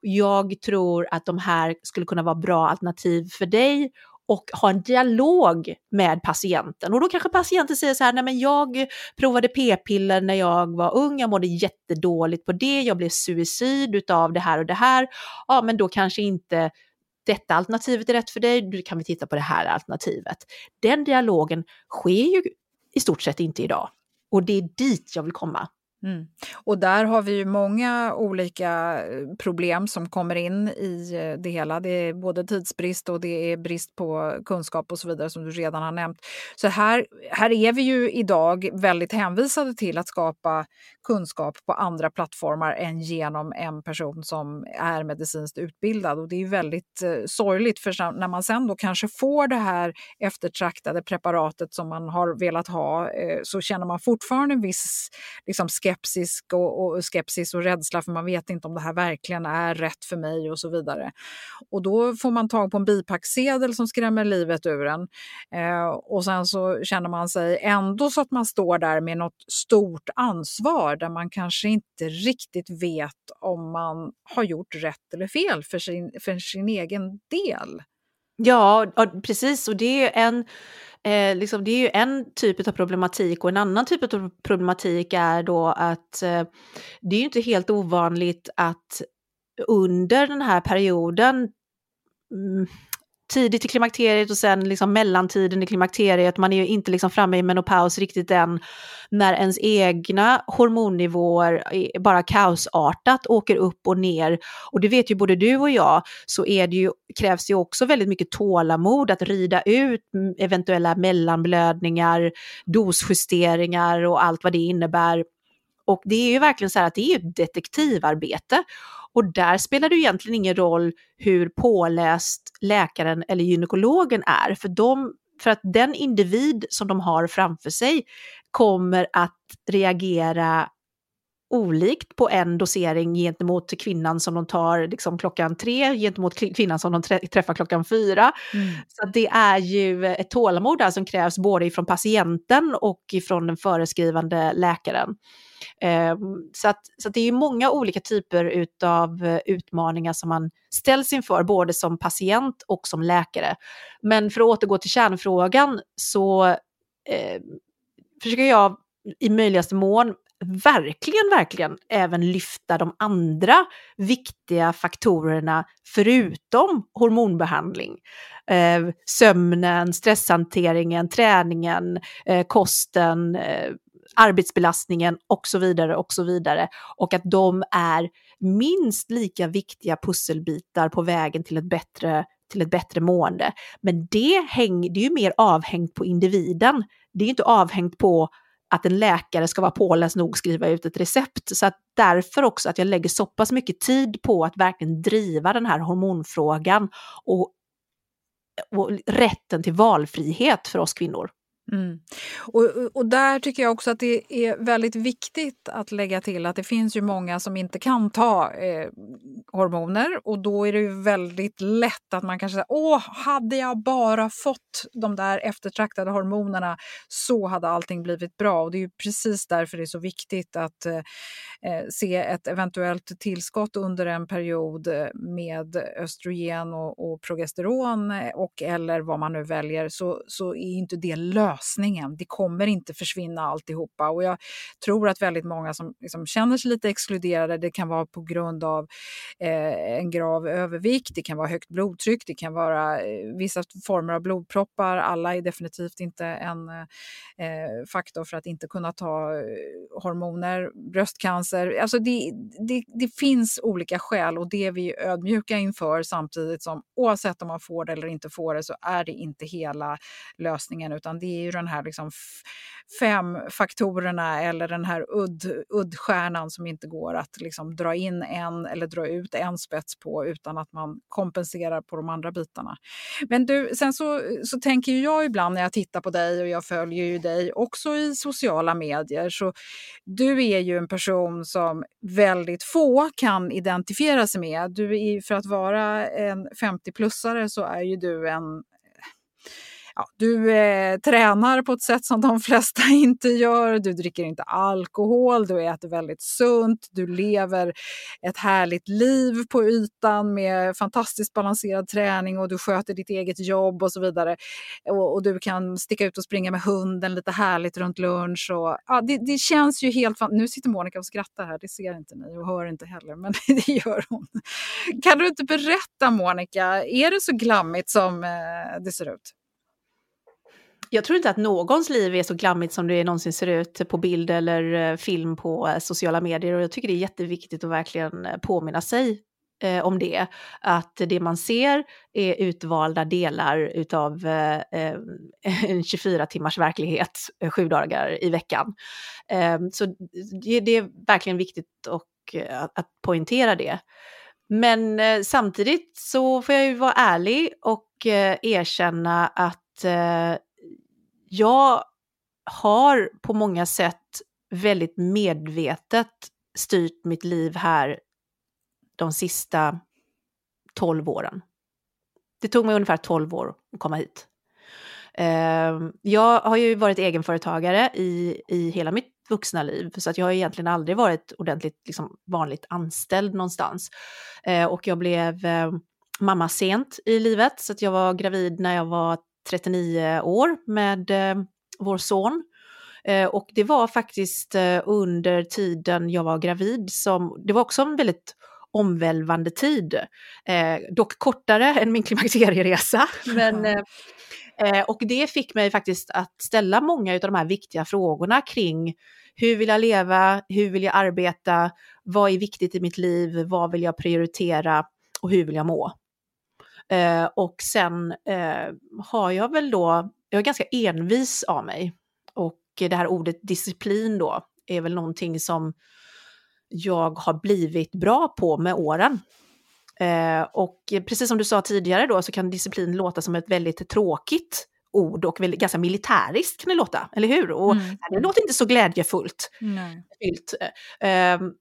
Jag tror att de här skulle kunna vara bra alternativ för dig, och ha en dialog med patienten. Och då kanske patienten säger så här: nej, men jag provade p-piller när jag var ung, jag mådde jättedåligt på det, jag blev suicid utav det här och det här. Ja, men då kanske inte detta alternativet är rätt för dig, du kan väl titta på det här alternativet. Den dialogen sker ju i stort sett inte idag, och det är dit jag vill komma. Mm. Och där har vi ju många olika problem som kommer in i det hela. Det är både tidsbrist och det är brist på kunskap och så vidare, som du redan har nämnt. Så här är vi ju idag väldigt hänvisade till att skapa kunskap på andra plattformar än genom en person som är medicinskt utbildad. Och det är ju väldigt sorgligt, för när man sen då kanske får det här eftertraktade preparatet som man har velat ha, så känner man fortfarande en viss liksom skepsis och rädsla, för man vet inte om det här verkligen är rätt för mig och så vidare. Och då får man tag på en bipacksedel som skrämmer livet ur en. Och sen så känner man sig ändå så att man står där med något stort ansvar där man kanske inte riktigt vet om man har gjort rätt eller fel för sin egen del. Ja, precis. Och det är det är ju en typ av problematik, och en annan typ av problematik är då att det är ju inte helt ovanligt att under den här perioden tidigt i klimakteriet och sen liksom mellantiden i klimakteriet, man är ju inte liksom framme i menopaus riktigt än, när ens egna hormonnivåer bara kaosartat åker upp och ner. Och det vet ju både du och jag, så är det ju, krävs ju också väldigt mycket tålamod att rida ut eventuella mellanblödningar, dosjusteringar och allt vad det innebär. Och det är ju verkligen så här att det är ett detektivarbete. Och där spelar det ju egentligen ingen roll hur påläst läkaren eller gynekologen är. För att den individ som de har framför sig kommer att reagera olikt på en dosering gentemot kvinnan som de tar liksom klockan 3, gentemot kvinnan som de träffar klockan 4. Mm. Så det är ju ett tålamod där som krävs både ifrån patienten och ifrån den föreskrivande läkaren. Så att det är många olika typer utav utmaningar som man ställs inför både som patient och som läkare. Men för att återgå till kärnfrågan, så försöker jag i möjligaste mån verkligen även lyfta de andra viktiga faktorerna förutom hormonbehandling. Sömnen, stresshanteringen, träningen, kosten, arbetsbelastningen och så vidare och så vidare. Och att de är minst lika viktiga pusselbitar på vägen till ett bättre mående. Men det är ju mer avhängt på individen. Det är ju inte avhängt på att en läkare ska vara påläst nog skriva ut ett recept. Så att därför också att jag lägger så pass mycket tid på att verkligen driva den här hormonfrågan och rätten till valfrihet för oss kvinnor. Mm. Och där tycker jag också att det är väldigt viktigt att lägga till att det finns ju många som inte kan ta hormoner, och då är det ju väldigt lätt att man kanske säger, hade jag bara fått de där eftertraktade hormonerna så hade allting blivit bra, och det är ju precis därför det är så viktigt att se ett eventuellt tillskott under en period med östrogen och progesteron och eller vad man nu väljer, så är inte det lösningen. Det kommer inte försvinna alltihopa, och jag tror att väldigt många som liksom känner sig lite exkluderade, det kan vara på grund av en grav övervikt, det kan vara högt blodtryck, det kan vara vissa former av blodproppar. Alla är definitivt inte en faktor för att inte kunna ta hormoner, bröstcancer. Alltså det finns olika skäl, och det är vi ödmjuka inför, samtidigt som oavsett om man får det eller inte får det så är det inte hela lösningen, utan det är ju den här liksom 5 faktorerna eller den här uddstjärnan som inte går att liksom dra in en eller dra ut en spets på utan att man kompenserar på de andra bitarna. Men du, sen så tänker jag ibland när jag tittar på dig, och jag följer ju dig också i sociala medier, så du är ju en person som väldigt få kan identifiera sig med. Du är, för att vara en 50-plussare så är ju du du tränar på ett sätt som de flesta inte gör, du dricker inte alkohol, du äter väldigt sunt, du lever ett härligt liv på ytan med fantastiskt balanserad träning, och du sköter ditt eget jobb och så vidare. Och du kan sticka ut och springa med hunden lite härligt runt lunch. Och, det känns ju helt fantastiskt. Nu sitter Monica och skrattar här, det ser inte ni och hör inte heller, men det gör hon. Kan du inte berätta, Monica, är det så glammigt som det ser ut? Jag tror inte att någons liv är så glammigt som det någonsin ser ut på bild eller film på sociala medier, och jag tycker det är jätteviktigt att verkligen påminna sig om det. Att det man ser är utvalda delar utav en 24 timmars verklighet 7 dagar i veckan. Så det är verkligen viktigt att poängtera det. Men samtidigt så får jag ju vara ärlig och erkänna att jag har på många sätt väldigt medvetet styrt mitt liv här de sista 12 åren. Det tog mig ungefär 12 år att komma hit. Jag har ju varit egenföretagare i hela mitt vuxna liv, så att jag har egentligen aldrig varit ordentligt liksom, vanligt anställd någonstans. Och jag blev mamma sent i livet, så att jag var gravid när jag var 39 år med vår son, och det var faktiskt under tiden jag var gravid som, det var också en väldigt omvälvande tid, dock kortare än min klimakterieresa, men och det fick mig faktiskt att ställa många av de här viktiga frågorna kring hur vill jag leva, hur vill jag arbeta, vad är viktigt i mitt liv, vad vill jag prioritera och hur vill jag må? Och sen har jag väl då, jag är ganska envis av mig, och det här ordet disciplin då är väl någonting som jag har blivit bra på med åren. Och precis som du sa tidigare då, så kan disciplin låta som ett väldigt tråkigt ord och väldigt, ganska militäriskt kan det låta, eller hur? Och det låter inte så glädjefullt. Nej.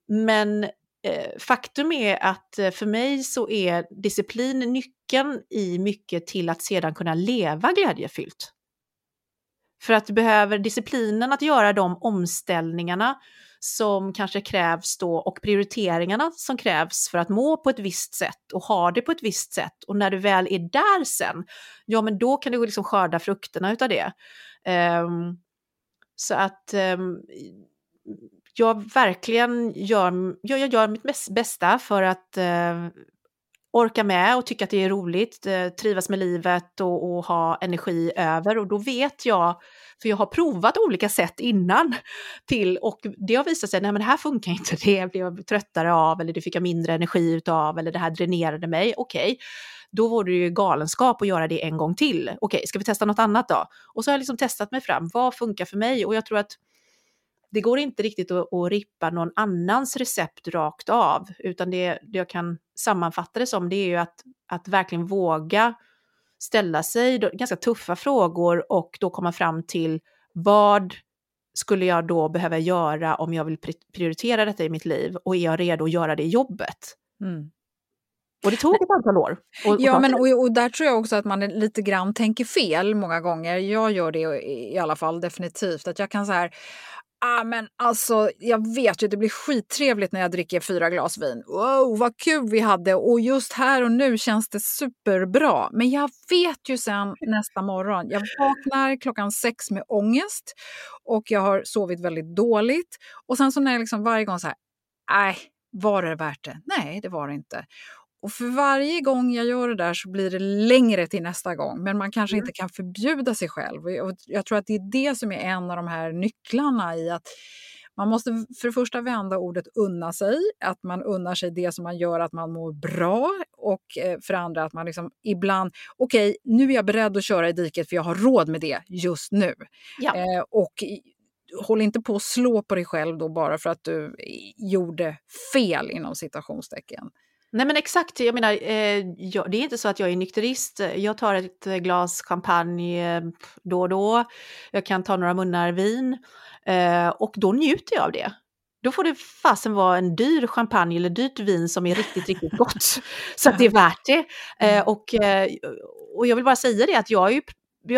Men faktum är att för mig så är disciplin nyckeln i mycket till att sedan kunna leva glädjefyllt. För att du behöver disciplinen att göra de omställningarna som kanske krävs då, och prioriteringarna som krävs för att må på ett visst sätt och ha det på ett visst sätt. Och när du väl är där sen, ja men då kan du liksom skörda frukterna utav det. Så att jag verkligen gör mitt bästa för att orka med och tycka att det är roligt, trivas med livet och ha energi över. Och då vet jag, för jag har provat olika sätt innan till, och det har visat sig, nej men det här funkar inte, det blev jag tröttare av, eller det fick jag mindre energi utav, eller det här dränerade mig, okej. Då vore det ju galenskap att göra det en gång till. Okej, ska vi testa något annat då? Och så har jag liksom testat mig fram, vad funkar för mig? Och jag tror att det går inte riktigt att rippa någon annans recept rakt av. Utan det jag kan sammanfatta det som, det är ju att verkligen våga ställa sig ganska tuffa frågor och då komma fram till vad skulle jag då behöva göra om jag vill prioritera detta i mitt liv, och är jag redo att göra det i jobbet? Mm. Och det tog ett antal år. Och där tror jag också att man lite grann tänker fel många gånger. Jag gör det i alla fall definitivt. Att jag kan så här, men alltså jag vet ju att det blir skittrevligt när jag dricker 4 glas vin. Wow, vad kul vi hade, och just här och nu känns det superbra. Men jag vet ju sen nästa morgon, jag vaknar 6:00 med ångest och jag har sovit väldigt dåligt. Och sen så när jag liksom varje gång så här, var det värt det? Nej, det var det inte. Och för varje gång jag gör det där så blir det längre till nästa gång. Men man kanske inte kan förbjuda sig själv. Och jag tror att det är det som är en av de här nycklarna i att man måste för det första vända ordet unna sig. Att man unnar sig det som man gör att man mår bra. Och för andra att man liksom ibland, okej, nu är jag beredd att köra i diket för jag har råd med det just nu. Ja. Och håll inte på att slå på dig själv då bara för att du gjorde fel inom citationstecken. Nej men exakt, jag menar, det är inte så att jag är nykterist. Jag tar ett glas champagne då och då. Jag kan ta några munnar vin. Och då njuter jag av det. Då får det fasen vara en dyr champagne eller dyrt vin som är riktigt, riktigt gott. Så att det är värt det. Och jag vill bara säga det att jag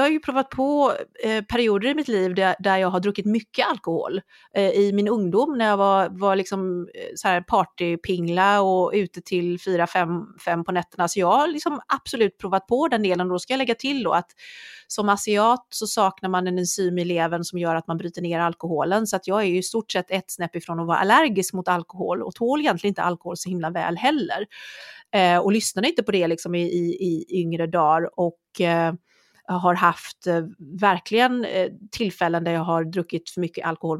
har ju provat på perioder i mitt liv där jag har druckit mycket alkohol. I min ungdom när jag var liksom så här partypingla och ute till 4-5 på nätterna. Så jag har liksom absolut provat på den delen. Då ska jag lägga till då att som asiat så saknar man en enzym i levern som gör att man bryter ner alkoholen. Så att jag är ju i stort sett ett snäpp ifrån att vara allergisk mot alkohol och tål egentligen inte alkohol så himla väl heller. Och lyssnade inte på det liksom i yngre dagar och... Jag har haft verkligen tillfällen där jag har druckit för mycket alkohol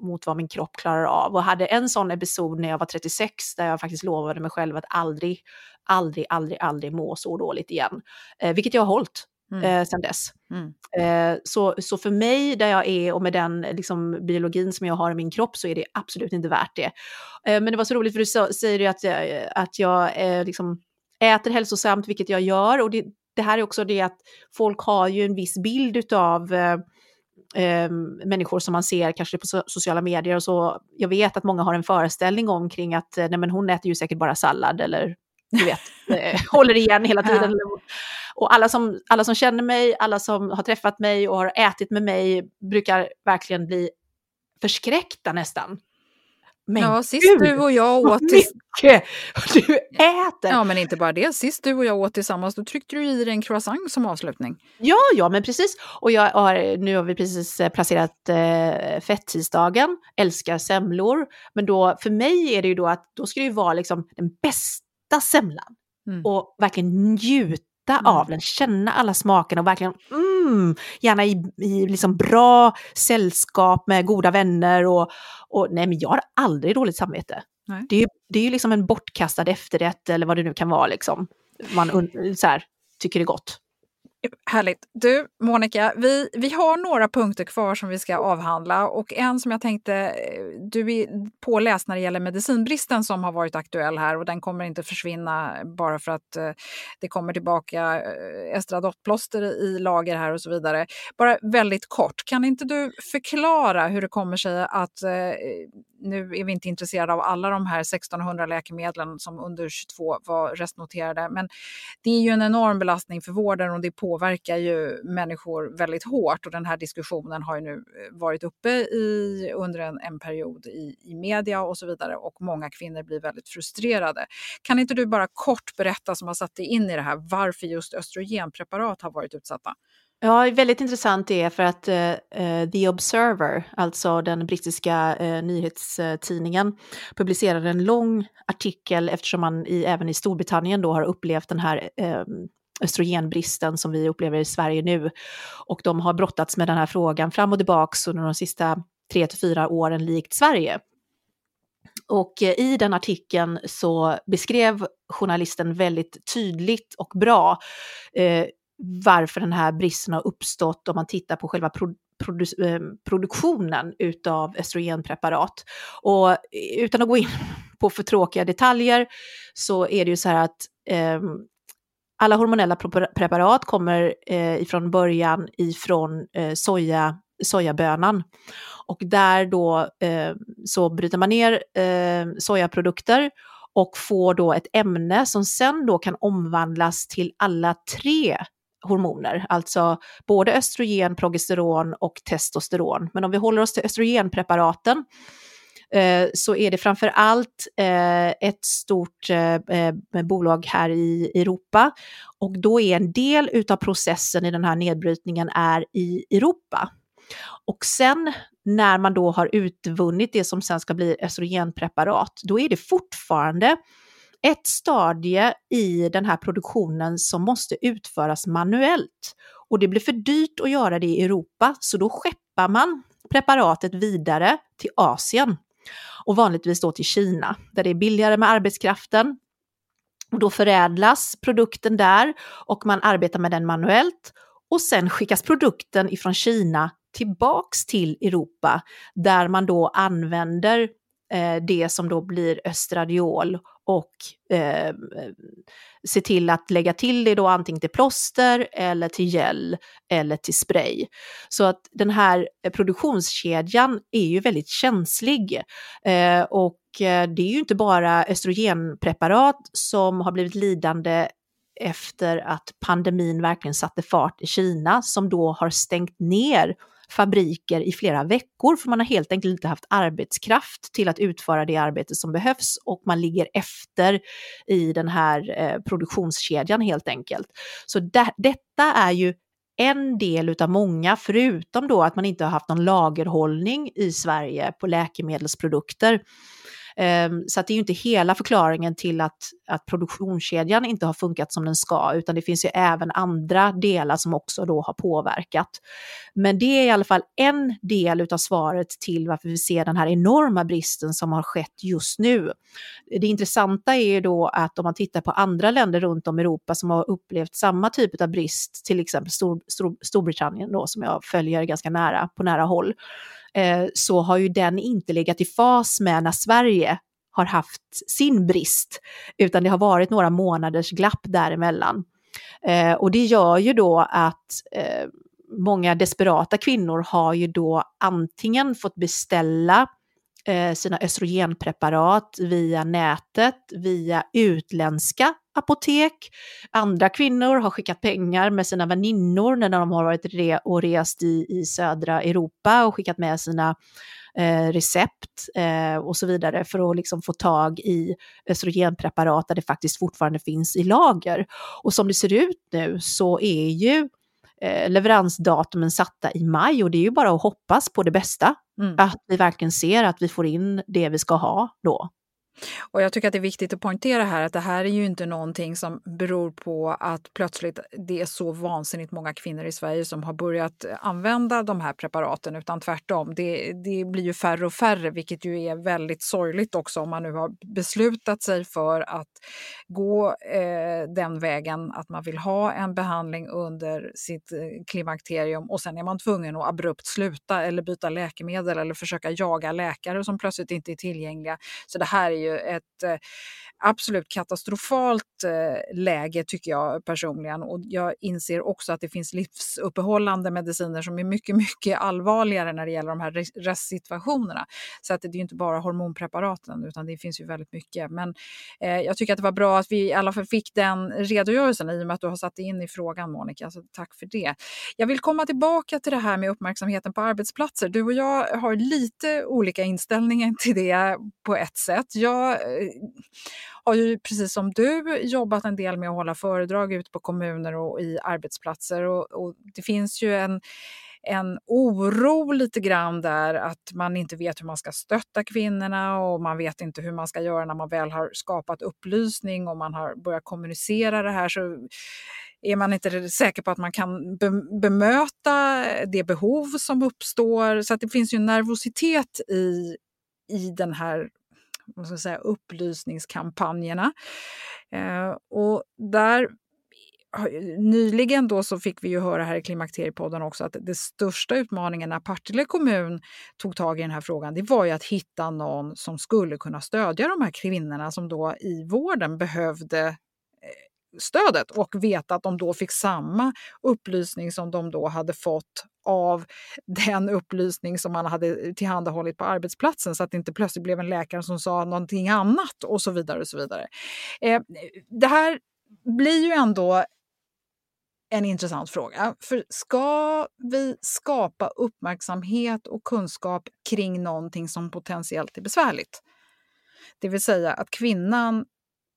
mot vad min kropp klarar av. Och hade en sån episod när jag var 36 där jag faktiskt lovade mig själv att aldrig må så dåligt igen. Vilket jag har hållit sedan dess. Så för mig där jag är och med den liksom, biologin som jag har i min kropp så är det absolut inte värt det. Men det var så roligt för du säger ju att jag liksom, äter hälsosamt, vilket jag gör, och det här är också det att folk har ju en viss bild utav människor som man ser kanske på sociala medier och så. Jag vet att många har en föreställning omkring att nej men hon äter ju säkert bara sallad eller du vet, håller igen hela tiden. Och alla som känner mig, alla som har träffat mig och har ätit med mig brukar verkligen bli förskräckta nästan. Men ja, sist Gud, du och jag åt mycket du äter. Ja, men inte bara det. Sist du och jag åt tillsammans, då tryckte du i dig en croissant som avslutning. Ja, men precis. Och nu har vi precis placerat fettisdagen. Älskar semlor. Men då, för mig är det ju då att då ska det ju vara liksom den bästa semlan. Och verkligen njuta av den, känna alla smakerna och verkligen gärna i liksom bra sällskap med goda vänner och nej men jag har aldrig dåligt samvete. Nej. Det är ju liksom en bortkastad efterrätt eller vad det nu kan vara liksom. Man så här, tycker det är gott. Härligt. Du, Monica, vi har några punkter kvar som vi ska avhandla och en som jag tänkte, du är påläst när det gäller medicinbristen som har varit aktuell här och den kommer inte försvinna bara för att det kommer tillbaka estradottplåster i lager här och så vidare. Bara väldigt kort, kan inte du förklara hur det kommer sig att nu är vi inte intresserade av alla de här 1600 läkemedlen som under 22 var restnoterade, men det är ju en enorm belastning för vården och det påverkar ju människor väldigt hårt och den här diskussionen har ju nu varit uppe under en period i media och så vidare och många kvinnor blir väldigt frustrerade. Kan inte du bara kort berätta som har satt dig in i det här varför just östrogenpreparat har varit utsatta? Ja, väldigt intressant det är för att The Observer, alltså den brittiska nyhetstidningen, publicerade en lång artikel eftersom man även i Storbritannien då har upplevt den här östrogenbristen som vi upplever i Sverige nu. Och de har brottats med den här frågan fram och tillbaks under de sista 3-4 åren likt Sverige. Och i den artikeln så beskrev journalisten väldigt tydligt och bra varför den här bristen har uppstått om man tittar på själva produktionen utav östrogenpreparat. Och utan att gå in på för tråkiga detaljer så är det ju så här att alla hormonella preparat kommer ifrån början ifrån sojabönan. Och där då så bryter man ner sojaprodukter och får då ett ämne som sen då kan omvandlas till alla 3 hormoner. Alltså både östrogen, progesteron och testosteron. Men om vi håller oss till östrogenpreparaten så är det framför allt ett stort bolag här i Europa. Och då är en del utav processen i den här nedbrytningen är i Europa. Och sen när man då har utvunnit det som sen ska bli östrogenpreparat, då är det fortfarande ett stadie i den här produktionen som måste utföras manuellt. Och det blir för dyrt att göra det i Europa, så då skeppar man preparatet vidare till Asien. Och vanligtvis då till Kina, där det är billigare med arbetskraften. Och då förädlas produkten där och man arbetar med den manuellt. Och sen skickas produkten ifrån Kina tillbaks till Europa där man då använder det som då blir östradiol och ser till att lägga till det då antingen till plåster eller till gel eller till spray. Så att den här produktionskedjan är ju väldigt känslig och det är ju inte bara östrogenpreparat som har blivit lidande efter att pandemin verkligen satte fart i Kina som då har stängt ner fabriker i flera veckor för man har helt enkelt inte haft arbetskraft till att utföra det arbete som behövs och man ligger efter i den här produktionskedjan helt enkelt. Så detta är ju en del utav många förutom då att man inte har haft någon lagerhållning i Sverige på läkemedelsprodukter. Så att det är ju inte hela förklaringen till att produktionskedjan inte har funkat som den ska, utan det finns ju även andra delar som också då har påverkat. Men det är i alla fall en del utav svaret till varför vi ser den här enorma bristen som har skett just nu. Det intressanta är ju då att om man tittar på andra länder runt om i Europa som har upplevt samma typ av brist, till exempel Storbritannien då, som jag följer ganska nära på nära håll, så har ju den inte legat i fas med när Sverige har haft sin brist, utan det har varit några månaders glapp däremellan. Och det gör ju då att många desperata kvinnor har ju då antingen fått beställa sina östrogenpreparat via nätet, via utländska apotek. Andra kvinnor har skickat pengar med sina väninnor när de har varit och rest i södra Europa och skickat med sina recept och så vidare för att liksom få tag i östrogenpreparat där det faktiskt fortfarande finns i lager. Och som det ser ut nu så är ju leveransdatumen satta i maj och det är ju bara att hoppas på det bästa. Att vi verkligen ser att vi får in det vi ska ha då. Och jag tycker att det är viktigt att poängtera här att det här är ju inte någonting som beror på att plötsligt det är så vansinnigt många kvinnor i Sverige som har börjat använda de här preparaten, utan tvärtom. Det blir ju färre och färre, vilket ju är väldigt sorgligt också om man nu har beslutat sig för att gå den vägen att man vill ha en behandling under sitt klimakterium och sen är man tvungen att abrupt sluta eller byta läkemedel eller försöka jaga läkare som plötsligt inte är tillgängliga. Så det här är ju ett absolut katastrofalt läge tycker jag personligen, och jag inser också att det finns livsuppehållande mediciner som är mycket, mycket allvarligare när det gäller de här restsituationerna. Så att det är ju inte bara hormonpreparaten utan det finns ju väldigt mycket, men jag tycker att det var bra att vi i alla fall fick den redogörelsen i och med att du har satt in i frågan, Monica, så tack för det. Jag vill komma tillbaka till det här med uppmärksamheten på arbetsplatser. Du och jag har lite olika inställningar till det på ett sätt. Jag har ju precis som du jobbat en del med att hålla föredrag ute på kommuner och i arbetsplatser, och det finns ju en oro lite grann där att man inte vet hur man ska stötta kvinnorna, och man vet inte hur man ska göra när man väl har skapat upplysning och man har börjat kommunicera det här, så är man inte säker på att man kan bemöta det behov som uppstår. Så att det finns ju en nervositet i den här, vad ska jag säga, upplysningskampanjerna. Och där nyligen då så fick vi ju höra här i Klimakteriepodden också att det största utmaningen när Partille kommun tog tag i den här frågan, det var ju att hitta någon som skulle kunna stödja de här kvinnorna som då i vården behövde stödet, och veta att de då fick samma upplysning som de då hade fått av den upplysning som man hade tillhandahållit på arbetsplatsen, så att det inte plötsligt blev en läkare som sa någonting annat och så vidare och så vidare. Det här blir ju ändå en intressant fråga, för ska vi skapa uppmärksamhet och kunskap kring någonting som potentiellt är besvärligt? Det vill säga att kvinnan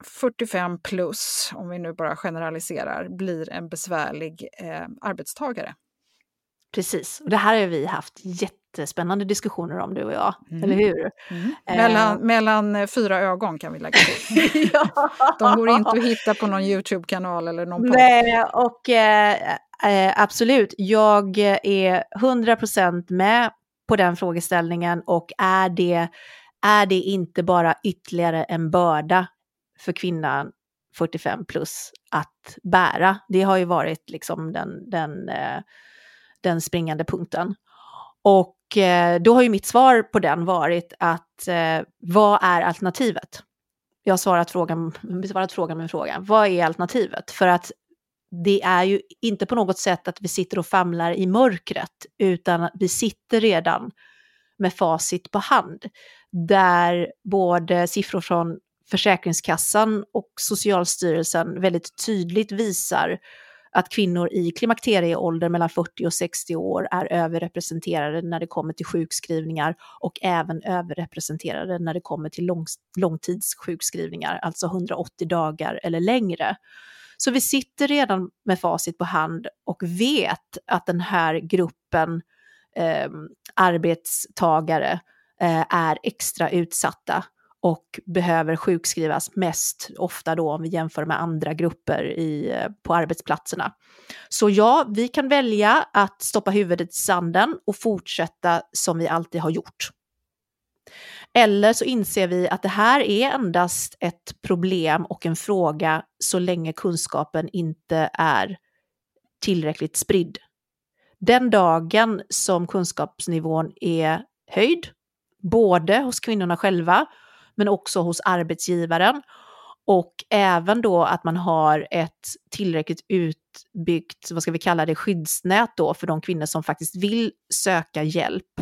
45 plus, om vi nu bara generaliserar, blir en besvärlig arbetstagare. Precis, och det här har vi haft jättespännande diskussioner om, du och jag, eller hur? Mm. Mellan fyra ögon kan vi lägga till. Ja. De går inte att hitta på någon YouTube-kanal eller någon podd. Nej, och absolut, jag är 100% med på den frågeställningen, och är det inte bara ytterligare en börda för kvinnan 45 plus att bära? Det har ju varit liksom den springande punkten. Och då har ju mitt svar på den varit att vad är alternativet? Jag har besvarat frågan med en fråga. Vad är alternativet? För att det är ju inte på något sätt att vi sitter och famlar i mörkret, utan att vi sitter redan med facit på hand, där både siffror från Försäkringskassan och Socialstyrelsen väldigt tydligt visar att kvinnor i klimakterieålder mellan 40 och 60 år är överrepresenterade när det kommer till sjukskrivningar, och även överrepresenterade när det kommer till långtidssjukskrivningar, alltså 180 dagar eller längre. Så vi sitter redan med facit på hand och vet att den här gruppen arbetstagare är extra utsatta och behöver sjukskrivas mest ofta då, om vi jämför med andra grupper på arbetsplatserna. Så ja, vi kan välja att stoppa huvudet i sanden och fortsätta som vi alltid har gjort. Eller så inser vi att det här är endast ett problem och en fråga så länge kunskapen inte är tillräckligt spridd. Den dagen som kunskapsnivån är höjd, både hos kvinnorna själva men också hos arbetsgivaren, och även då att man har ett tillräckligt utbyggt, vad ska vi kalla det, skyddsnät då för de kvinnor som faktiskt vill söka hjälp,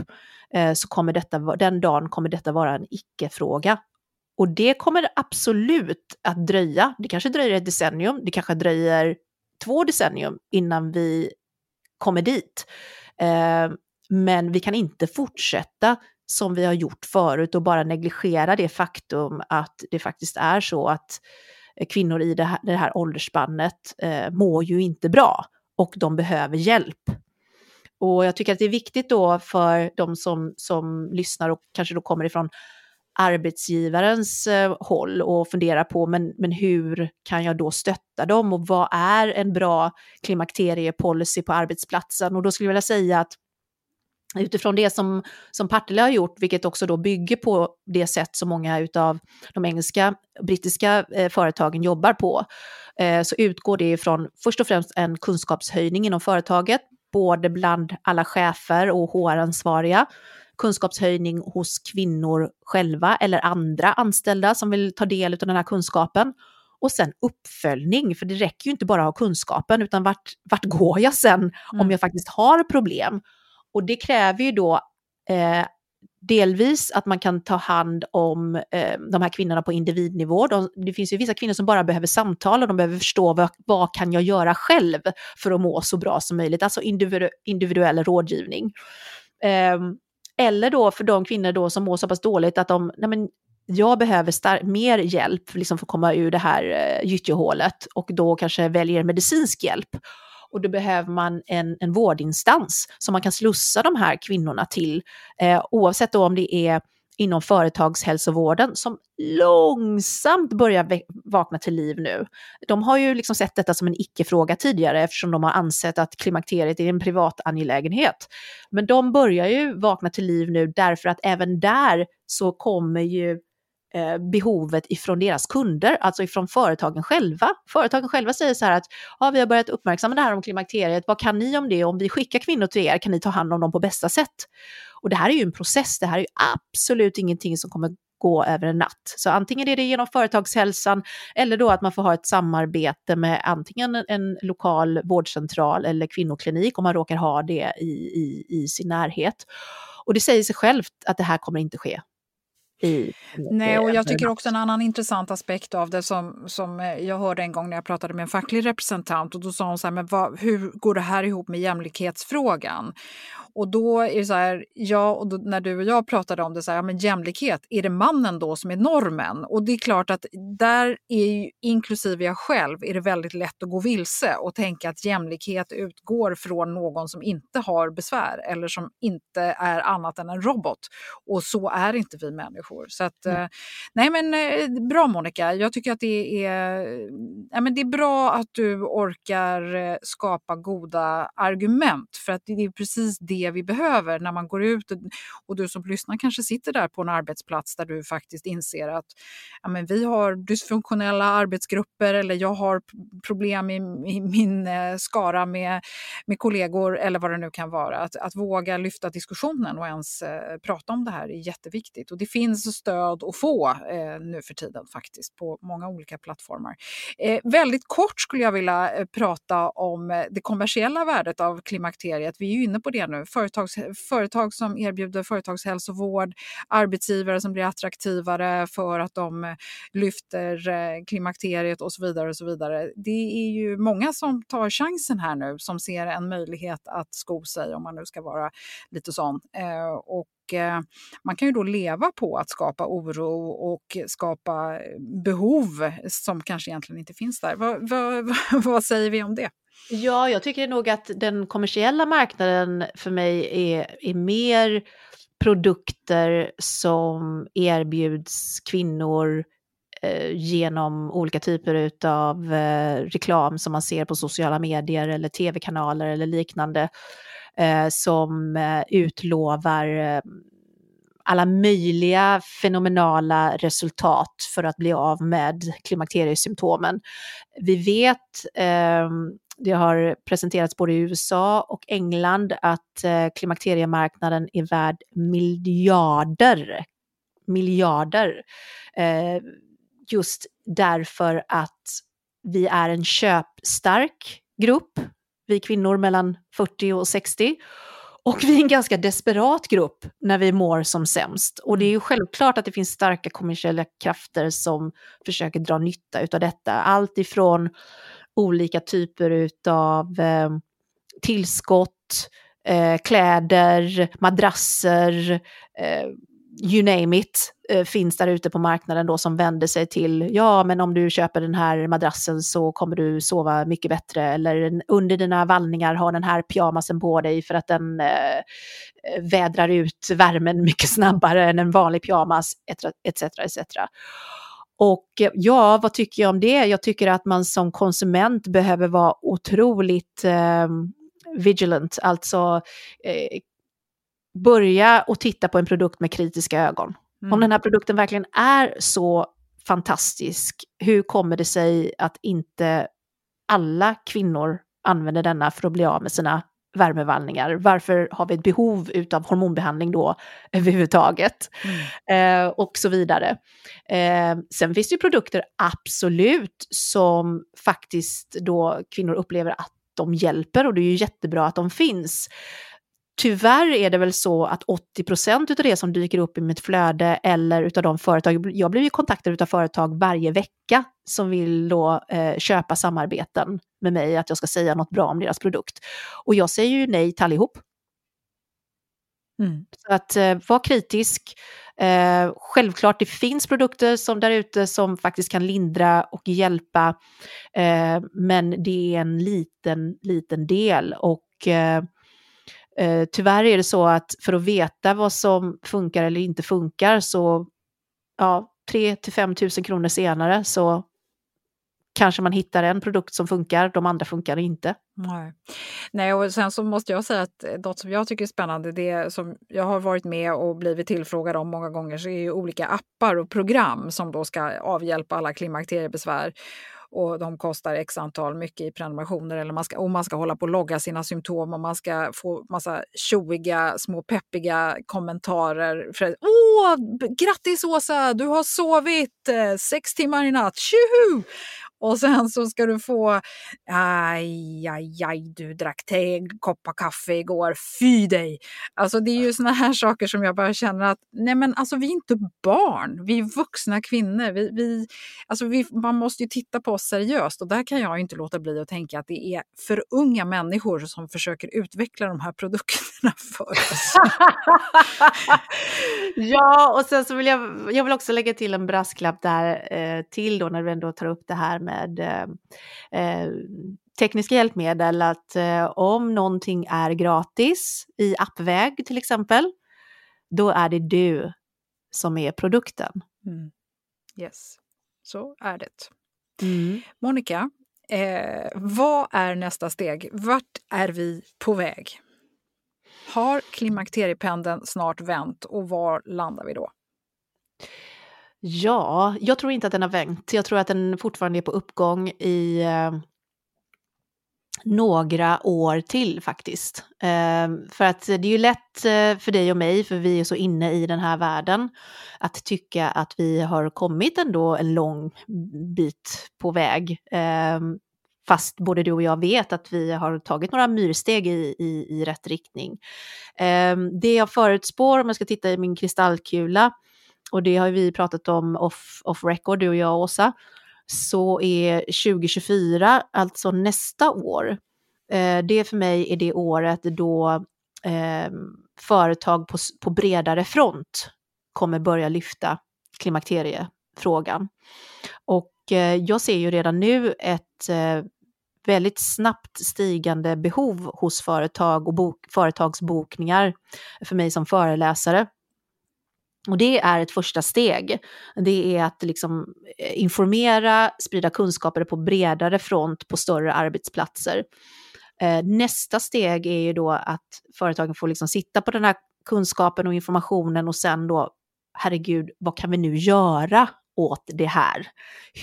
så kommer den dagen kommer detta vara en icke-fråga. Och det kommer absolut att dröja. Det kanske dröjer ett decennium, det kanske dröjer 2 decennium innan vi kommer dit. Men vi kan inte fortsätta som vi har gjort förut och bara negligera det faktum att det faktiskt är så att kvinnor i det här åldersspannet mår ju inte bra, och de behöver hjälp. Och jag tycker att det är viktigt då för de som lyssnar och kanske då kommer ifrån arbetsgivarens håll och funderar på men hur kan jag då stötta dem, och vad är en bra klimakteriepolicy på arbetsplatsen? Och då skulle jag vilja säga att utifrån det som Partille har gjort, vilket också då bygger på det sätt som många utav de engelska och brittiska företagen jobbar på, så utgår det från först och främst en kunskapshöjning inom företaget, både bland alla chefer och HR-ansvariga, kunskapshöjning hos kvinnor själva eller andra anställda som vill ta del av den här kunskapen, och sen uppföljning, för det räcker ju inte bara att ha kunskapen, utan vart går jag sen om jag faktiskt har problem? Och det kräver ju då delvis att man kan ta hand om de här kvinnorna på individnivå. Det finns ju vissa kvinnor som bara behöver samtala, de behöver förstå vad kan jag göra själv för att må så bra som möjligt. Alltså individuell rådgivning. Eller då för de kvinnor då som mår så pass dåligt att de, nej men, jag behöver mer hjälp liksom för att komma ur det här gyttjehålet, och då kanske väljer medicinsk hjälp. Och då behöver man en vårdinstans som man kan slussa de här kvinnorna till, oavsett då om det är inom företagshälsovården som långsamt börjar vakna till liv nu. De har ju liksom sett detta som en icke-fråga tidigare, eftersom de har ansett att klimakteriet är en privat angelägenhet. Men de börjar ju vakna till liv nu, därför att även där så kommer ju behovet ifrån deras kunder, alltså ifrån företagen själva. Företagen själva säger så här att vi har börjat uppmärksamma det här om klimakteriet, vad kan ni om det? Om vi skickar kvinnor till er, kan ni ta hand om dem på bästa sätt? Och det här är ju en process, det här är ju absolut ingenting som kommer gå över en natt. Så antingen är det genom företagshälsan, eller då att man får ha ett samarbete med antingen en lokal vårdcentral eller kvinnoklinik om man råkar ha det i sin närhet. Och det säger sig självt att det här kommer inte ske. Nej, och jag tycker också en annan intressant aspekt av det som jag hörde en gång när jag pratade med en facklig representant, och då sa hon så här, men hur går det här ihop med jämlikhetsfrågan? Och då är det så här, när du och jag pratade om det så här, men jämlikhet, är det mannen då som är normen? Och det är klart att där är ju, inklusive jag själv, är det väldigt lätt att gå vilse och tänka att jämlikhet utgår från någon som inte har besvär eller som inte är annat än en robot. Och så är inte vi människor. Så att, nej men bra Monica, jag tycker att det är bra att du orkar skapa goda argument, för att det är precis det vi behöver när man går ut, och du som lyssnar kanske sitter där på en arbetsplats där du faktiskt inser att vi har dysfunktionella arbetsgrupper, eller jag har problem i min skara med kollegor eller vad det nu kan vara. Att våga lyfta diskussionen och ens prata om det här är jätteviktigt, och det finns stöd att få nu för tiden faktiskt på många olika plattformar. Väldigt kort skulle jag vilja prata om det kommersiella värdet av klimakteriet. Vi är ju inne på det nu. Företag som erbjuder företagshälsovård, arbetsgivare som blir attraktivare för att de lyfter klimakteriet och så vidare och så vidare. Det är ju många som tar chansen här nu, som ser en möjlighet att sko sig, om man nu ska vara lite sån. Och man kan ju då leva på att skapa oro och skapa behov som kanske egentligen inte finns där. Vad säger vi om det? Ja, jag tycker nog att den kommersiella marknaden för mig är mer produkter som erbjuds kvinnor genom olika typer av reklam som man ser på sociala medier eller tv-kanaler eller liknande, som utlovar alla möjliga fenomenala resultat för att bli av med klimakteriesymptomen. Vi vet, det har presenterats både i USA och England, att klimakteriemarknaden är värd miljarder. Just därför att vi är en köpstark grupp, vi kvinnor mellan 40 och 60. Och vi är en ganska desperat grupp när vi mår som sämst. Och det är ju självklart att det finns starka kommersiella krafter som försöker dra nytta utav detta. Allt ifrån olika typer utav tillskott, kläder, madrasser, you name it, finns där ute på marknaden då, som vänder sig till, men om du köper den här madrassen så kommer du sova mycket bättre, eller under dina vallningar har den här pyjamasen på dig för att den vädrar ut värmen mycket snabbare än en vanlig pyjamas, etc. Och vad tycker jag om det? Jag tycker att man som konsument behöver vara otroligt vigilant, alltså börja och titta på en produkt med kritiska ögon. Om den här produkten verkligen är så fantastisk, hur kommer det sig att inte alla kvinnor använder denna för att bli av med sina värmevallningar? Varför har vi ett behov utav hormonbehandling då överhuvudtaget? Och så vidare. Sen finns det ju produkter, absolut, som faktiskt då kvinnor upplever att de hjälper, och det är ju jättebra att de finns. Tyvärr är det väl så att 80% utav det som dyker upp i mitt flöde, eller utav de företag, jag blir ju kontaktad utav företag varje vecka som vill då köpa samarbeten med mig, att jag ska säga något bra om deras produkt. Och jag säger ju nej till allihop. Så att var kritisk. Självklart det finns produkter som där ute som faktiskt kan lindra och hjälpa, men det är en liten del, och tyvärr är det så att för att veta vad som funkar eller inte funkar, så ja, 3 000 till 5 000 kronor senare så kanske man hittar en produkt som funkar, de andra funkar inte. Nej, och sen så måste jag säga att något som jag tycker är spännande, det som jag har varit med och blivit tillfrågad om många gånger, så är ju olika appar och program som då ska avhjälpa alla klimakteriebesvär. Och de kostar x antal mycket i prenumerationer, eller man ska hålla på och logga sina symptom, och man ska få massa tjoiga, små peppiga kommentarer. Åh, grattis Åsa, du har sovit 6 timmar i natt, tjuhu! Och sen så ska du få, aj, du drack te, koppa kaffe igår, fy dig. Alltså det är ju såna här saker som jag bara känner att, nej men alltså vi är inte barn, vi är vuxna kvinnor. Man måste ju titta på oss seriöst, och där kan jag inte låta bli att tänka att det är för unga människor som försöker utveckla de här produkterna för oss. Ja, och sen så vill jag vill också lägga till en brasklapp där till då, när vi ändå tar upp det här med tekniska hjälpmedel, att om någonting är gratis i appväg till exempel, då är det du som är produkten. Yes, så är det. Monica, vad är nästa steg? Vart är vi på väg? Har klimakteriependeln snart vänt, och var landar vi då? Ja, jag tror inte att den har vänt. Jag tror att den fortfarande är på uppgång i några år till faktiskt. För att det är ju lätt för dig och mig, för vi är så inne i den här världen, att tycka att vi har kommit ändå en lång bit på väg. Fast både du och jag vet att vi har tagit några myrsteg i rätt riktning. Det jag förutspår, om jag ska titta i min kristallkula, och det har vi pratat om off record, du och jag Åsa, så är 2024, alltså nästa år, det för mig är det året då företag på bredare front kommer börja lyfta klimakteriefrågan. Och jag ser ju redan nu ett väldigt snabbt stigande behov hos företag och företagsbokningar för mig som föreläsare. Och det är ett första steg. Det är att liksom informera, sprida kunskaper på bredare front på större arbetsplatser. Nästa steg är ju då att företagen får liksom sitta på den här kunskapen och informationen, och sen då, herregud, vad kan vi nu göra åt det här?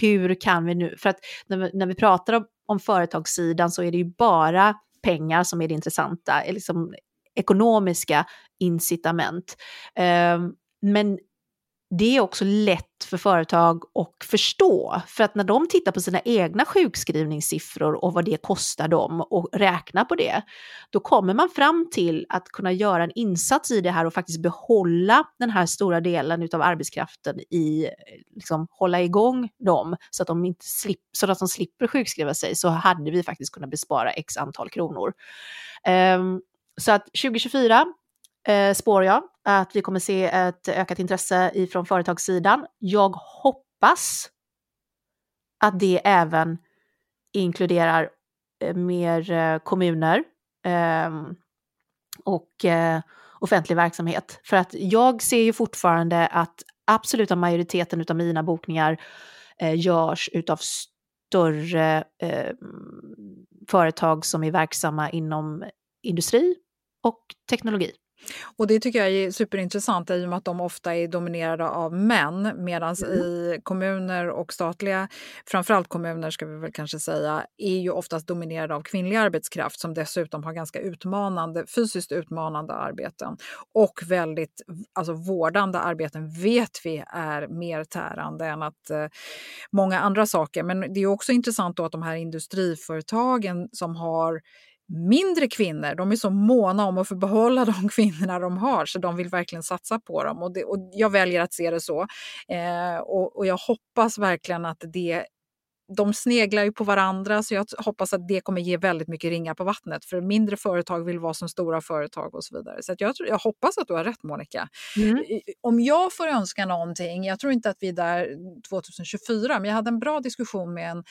Hur kan vi nu? För att när vi pratar om företagssidan, så är det ju bara pengar som är det intressanta, liksom ekonomiska incitament. Men det är också lätt för företag att förstå. För att när de tittar på sina egna sjukskrivningssiffror och vad det kostar dem och räknar på det, då kommer man fram till att kunna göra en insats i det här och faktiskt behålla den här stora delen utav arbetskraften i, liksom hålla igång dem så att de inte slipper sjukskriva sig, så hade vi faktiskt kunnat bespara x antal kronor. Så att 2024 spår jag att vi kommer se ett ökat intresse ifrån företagssidan. Jag hoppas att det även inkluderar mer kommuner och offentlig verksamhet. För att jag ser ju fortfarande att absoluta majoriteten utav mina bokningar görs utav större företag som är verksamma inom industri och teknologi. Och det tycker jag är superintressant, i och med att de ofta är dominerade av män, medan i kommuner och statliga, framförallt kommuner ska vi väl kanske säga, är ju oftast dominerade av kvinnlig arbetskraft, som dessutom har ganska fysiskt utmanande arbeten, och väldigt, alltså vårdande arbeten vet vi är mer tärande än att många andra saker. Men det är också intressant då att de här industriföretagen som har mindre kvinnor, de är så måna om att få behålla de kvinnorna de har, så de vill verkligen satsa på dem, och jag väljer att se det så, och jag hoppas verkligen att det de sneglar ju på varandra, så jag hoppas att det kommer ge väldigt mycket ringar på vattnet, för mindre företag vill vara som stora företag och så vidare. Så att jag hoppas att du har rätt, Monica. Mm. Om jag får önska någonting, jag tror inte att vi är där 2024, men jag hade en bra diskussion med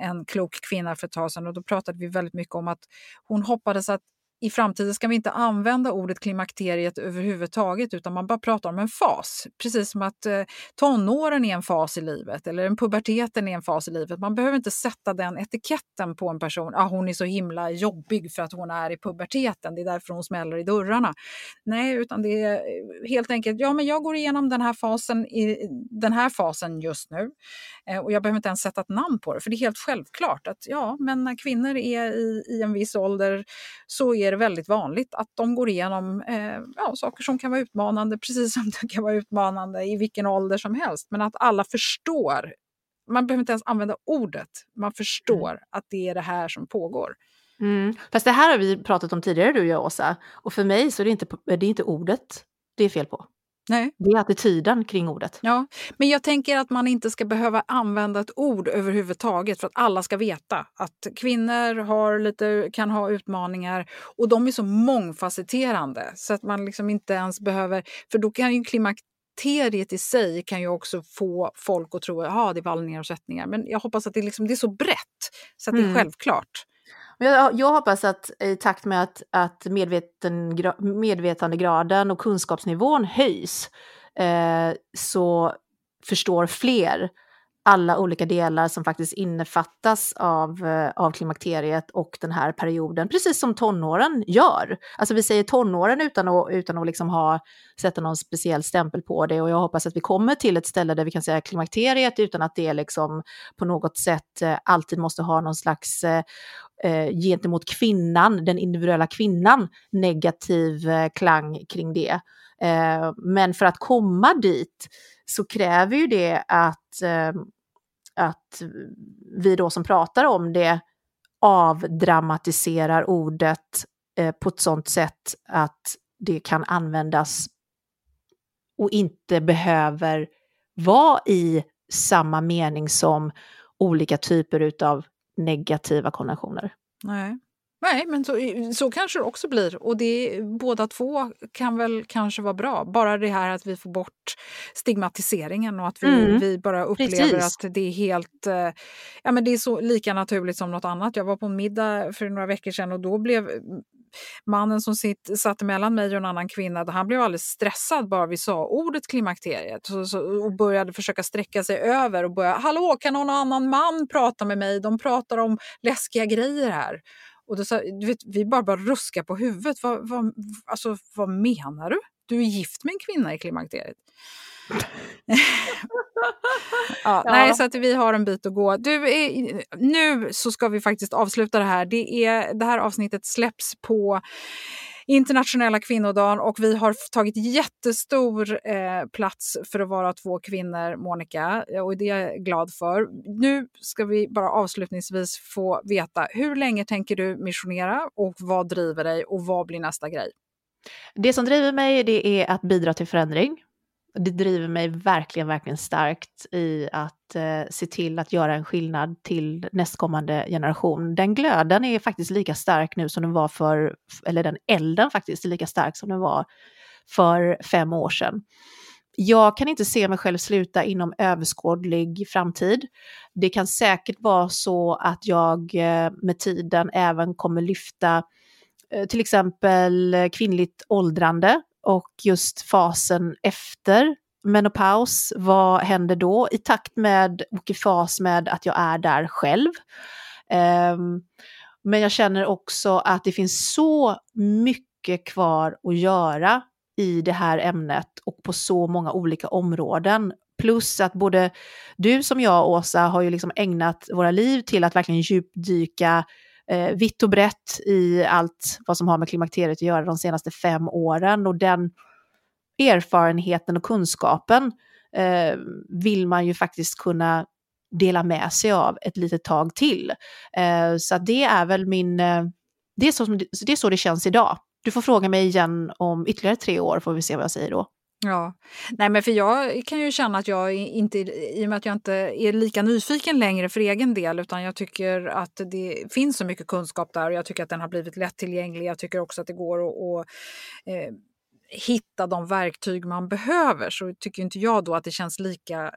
en klok kvinna för ett tag sedan, och då pratade vi väldigt mycket om att hon hoppades att i framtiden ska vi inte använda ordet klimakteriet överhuvudtaget, utan man bara pratar om en fas. Precis som att tonåren är en fas i livet, eller en puberteten är en fas i livet. Man behöver inte sätta den etiketten på en person. Hon är så himla jobbig för att hon är i puberteten. Det är därför hon smäller i dörrarna. Nej, utan det är helt enkelt, men jag går igenom den här fasen just nu. Och jag behöver inte ens sätta ett namn på det. För det är helt självklart att men när kvinnor är i en viss ålder, så är det väldigt vanligt att de går igenom saker som kan vara utmanande, precis som det kan vara utmanande i vilken ålder som helst. Men att alla förstår, man behöver inte ens använda ordet, man förstår att det är det här som pågår. Mm. Fast det här har vi pratat om tidigare, du och jag, Åsa. Och för mig så är det inte ordet det är fel på. Nej. Det är attityden kring ordet. Ja, men jag tänker att man inte ska behöva använda ett ord överhuvudtaget, för att alla ska veta att kvinnor kan ha utmaningar, och de är så mångfacetterande så att man liksom inte ens behöver, för då kan ju klimakteriet i sig kan ju också få folk att tro att det är vallningar och sättningar, men jag hoppas att det är så brett så att det är självklart. Jag hoppas att i takt med att medvetandegraden och kunskapsnivån höjs, så förstår fler alla olika delar som faktiskt innefattas av klimakteriet och den här perioden, precis som tonåren gör. Alltså vi säger tonåren utan att liksom sätta någon speciell stämpel på det, och jag hoppas att vi kommer till ett ställe där vi kan säga klimakteriet utan att det liksom på något sätt alltid måste ha någon slags gentemot kvinnan, den individuella kvinnan, negativ klang kring det. Men för att komma dit så kräver ju det att vi då som pratar om det avdramatiserar ordet på ett sånt sätt att det kan användas och inte behöver vara i samma mening som olika typer utav negativa konventioner. Nej, men så kanske det också blir. Och båda två kan väl kanske vara bra. Bara det här att vi får bort stigmatiseringen och att vi bara upplever att det är helt... men det är så lika naturligt som något annat. Jag var på en middag för några veckor sedan, och då blev mannen som satt mellan mig och en annan kvinna, han blev alldeles stressad bara vi sa ordet klimakteriet, och började försöka sträcka sig över och börja, hallå, kan någon annan man prata med mig? De pratar om läskiga grejer här. Och då sa, du vet, vi bara ruska på huvudet. Vad menar du? Du är gift med en kvinna i klimakteriet. Nej, så att vi har en bit att gå. Nu så ska vi faktiskt avsluta det här. Det här avsnittet släpps på internationella kvinnodagen, och vi har tagit jättestor plats för att vara två kvinnor, Monica, och det är jag glad för. Nu ska vi bara avslutningsvis få veta, hur länge tänker du missionera, och vad driver dig, och vad blir nästa grej? Det som driver mig, det är att bidra till förändring. Det driver mig verkligen, verkligen starkt i att se till att göra en skillnad till nästkommande generation. Den glöden är faktiskt lika stark nu som den var eller den elden faktiskt är lika stark som den var för 5 år sedan. Jag kan inte se mig själv sluta inom överskådlig framtid. Det kan säkert vara så att jag med tiden även kommer lyfta till exempel kvinnligt åldrande. Och just fasen efter menopaus, vad händer då i takt med och i fas med att jag är där själv. Men jag känner också att det finns så mycket kvar att göra i det här ämnet och på så många olika områden. Plus att både du som jag, Åsa, har ju liksom ägnat våra liv till att verkligen djupdyka vitt och brett i allt vad som har med klimakteriet att göra de senaste 5 åren. Och den erfarenheten och kunskapen vill man ju faktiskt kunna dela med sig av ett litet tag till. Så det är väl det är så det känns idag. Du får fråga mig igen om ytterligare 3 år, får vi se vad jag säger då. Ja, nej men för jag kan ju känna att jag inte, i och med att jag inte är lika nyfiken längre för egen del, utan jag tycker att det finns så mycket kunskap där och jag tycker att den har blivit lättillgänglig. Jag tycker också att det går att hitta de verktyg man behöver, så tycker inte jag då att det känns lika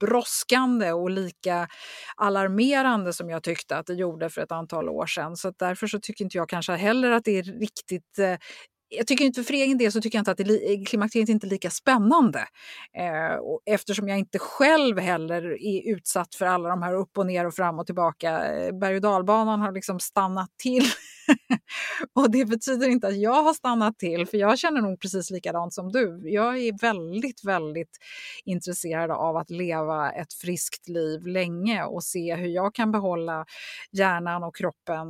brådskande och lika alarmerande som jag tyckte att det gjorde för ett antal år sedan. Så därför så tycker inte jag kanske heller att det är riktigt... Jag tycker inte för egen del, så tycker jag inte att klimakteriet inte är lika spännande. Och eftersom jag inte själv heller är utsatt för alla de här upp och ner och fram och tillbaka. Berg- och dalbanan har liksom stannat till. Och det betyder inte att jag har stannat till, för jag känner nog precis likadant som du. Jag är väldigt, väldigt intresserad av att leva ett friskt liv länge och se hur jag kan behålla hjärnan och kroppen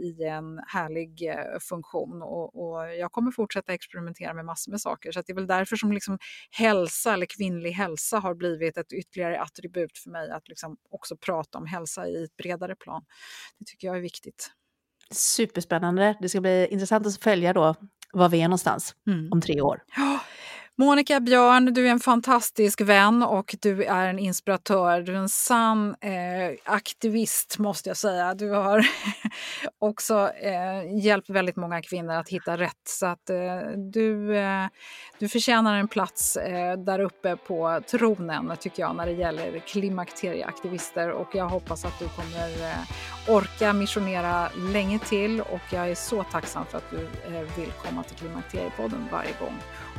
i en härlig funktion. Och jag kommer fortsätta experimentera med massor med saker. Så att det är väl därför som liksom hälsa eller kvinnlig hälsa har blivit ett ytterligare attribut för mig, att liksom också prata om hälsa i ett bredare plan. Det tycker jag är viktigt. Superspännande. Det ska bli intressant att följa då var vi är någonstans om 3 år. Ja. Monica Björn, du är en fantastisk vän och du är en inspiratör. Du är en sann aktivist, måste jag säga. Du har också hjälpt väldigt många kvinnor att hitta rätt. Så att du förtjänar en plats där uppe på tronen, tycker jag, när det gäller klimakterieaktivister. Och jag hoppas att du kommer orka missionera länge till. Och jag är så tacksam för att du vill komma till Klimakteriepodden varje gång.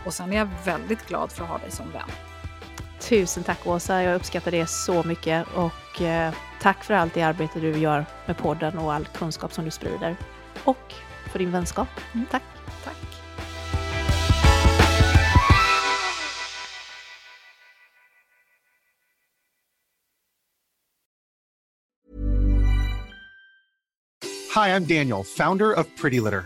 Och sen är jag väldigt glad för att ha dig som vän. Tusen tack, Åsa, jag uppskattar det så mycket och tack för allt det arbete du gör med podden och all kunskap som du sprider och för din vänskap. Tack. Tack. Hi, I'm Daniel, founder of Pretty Litter.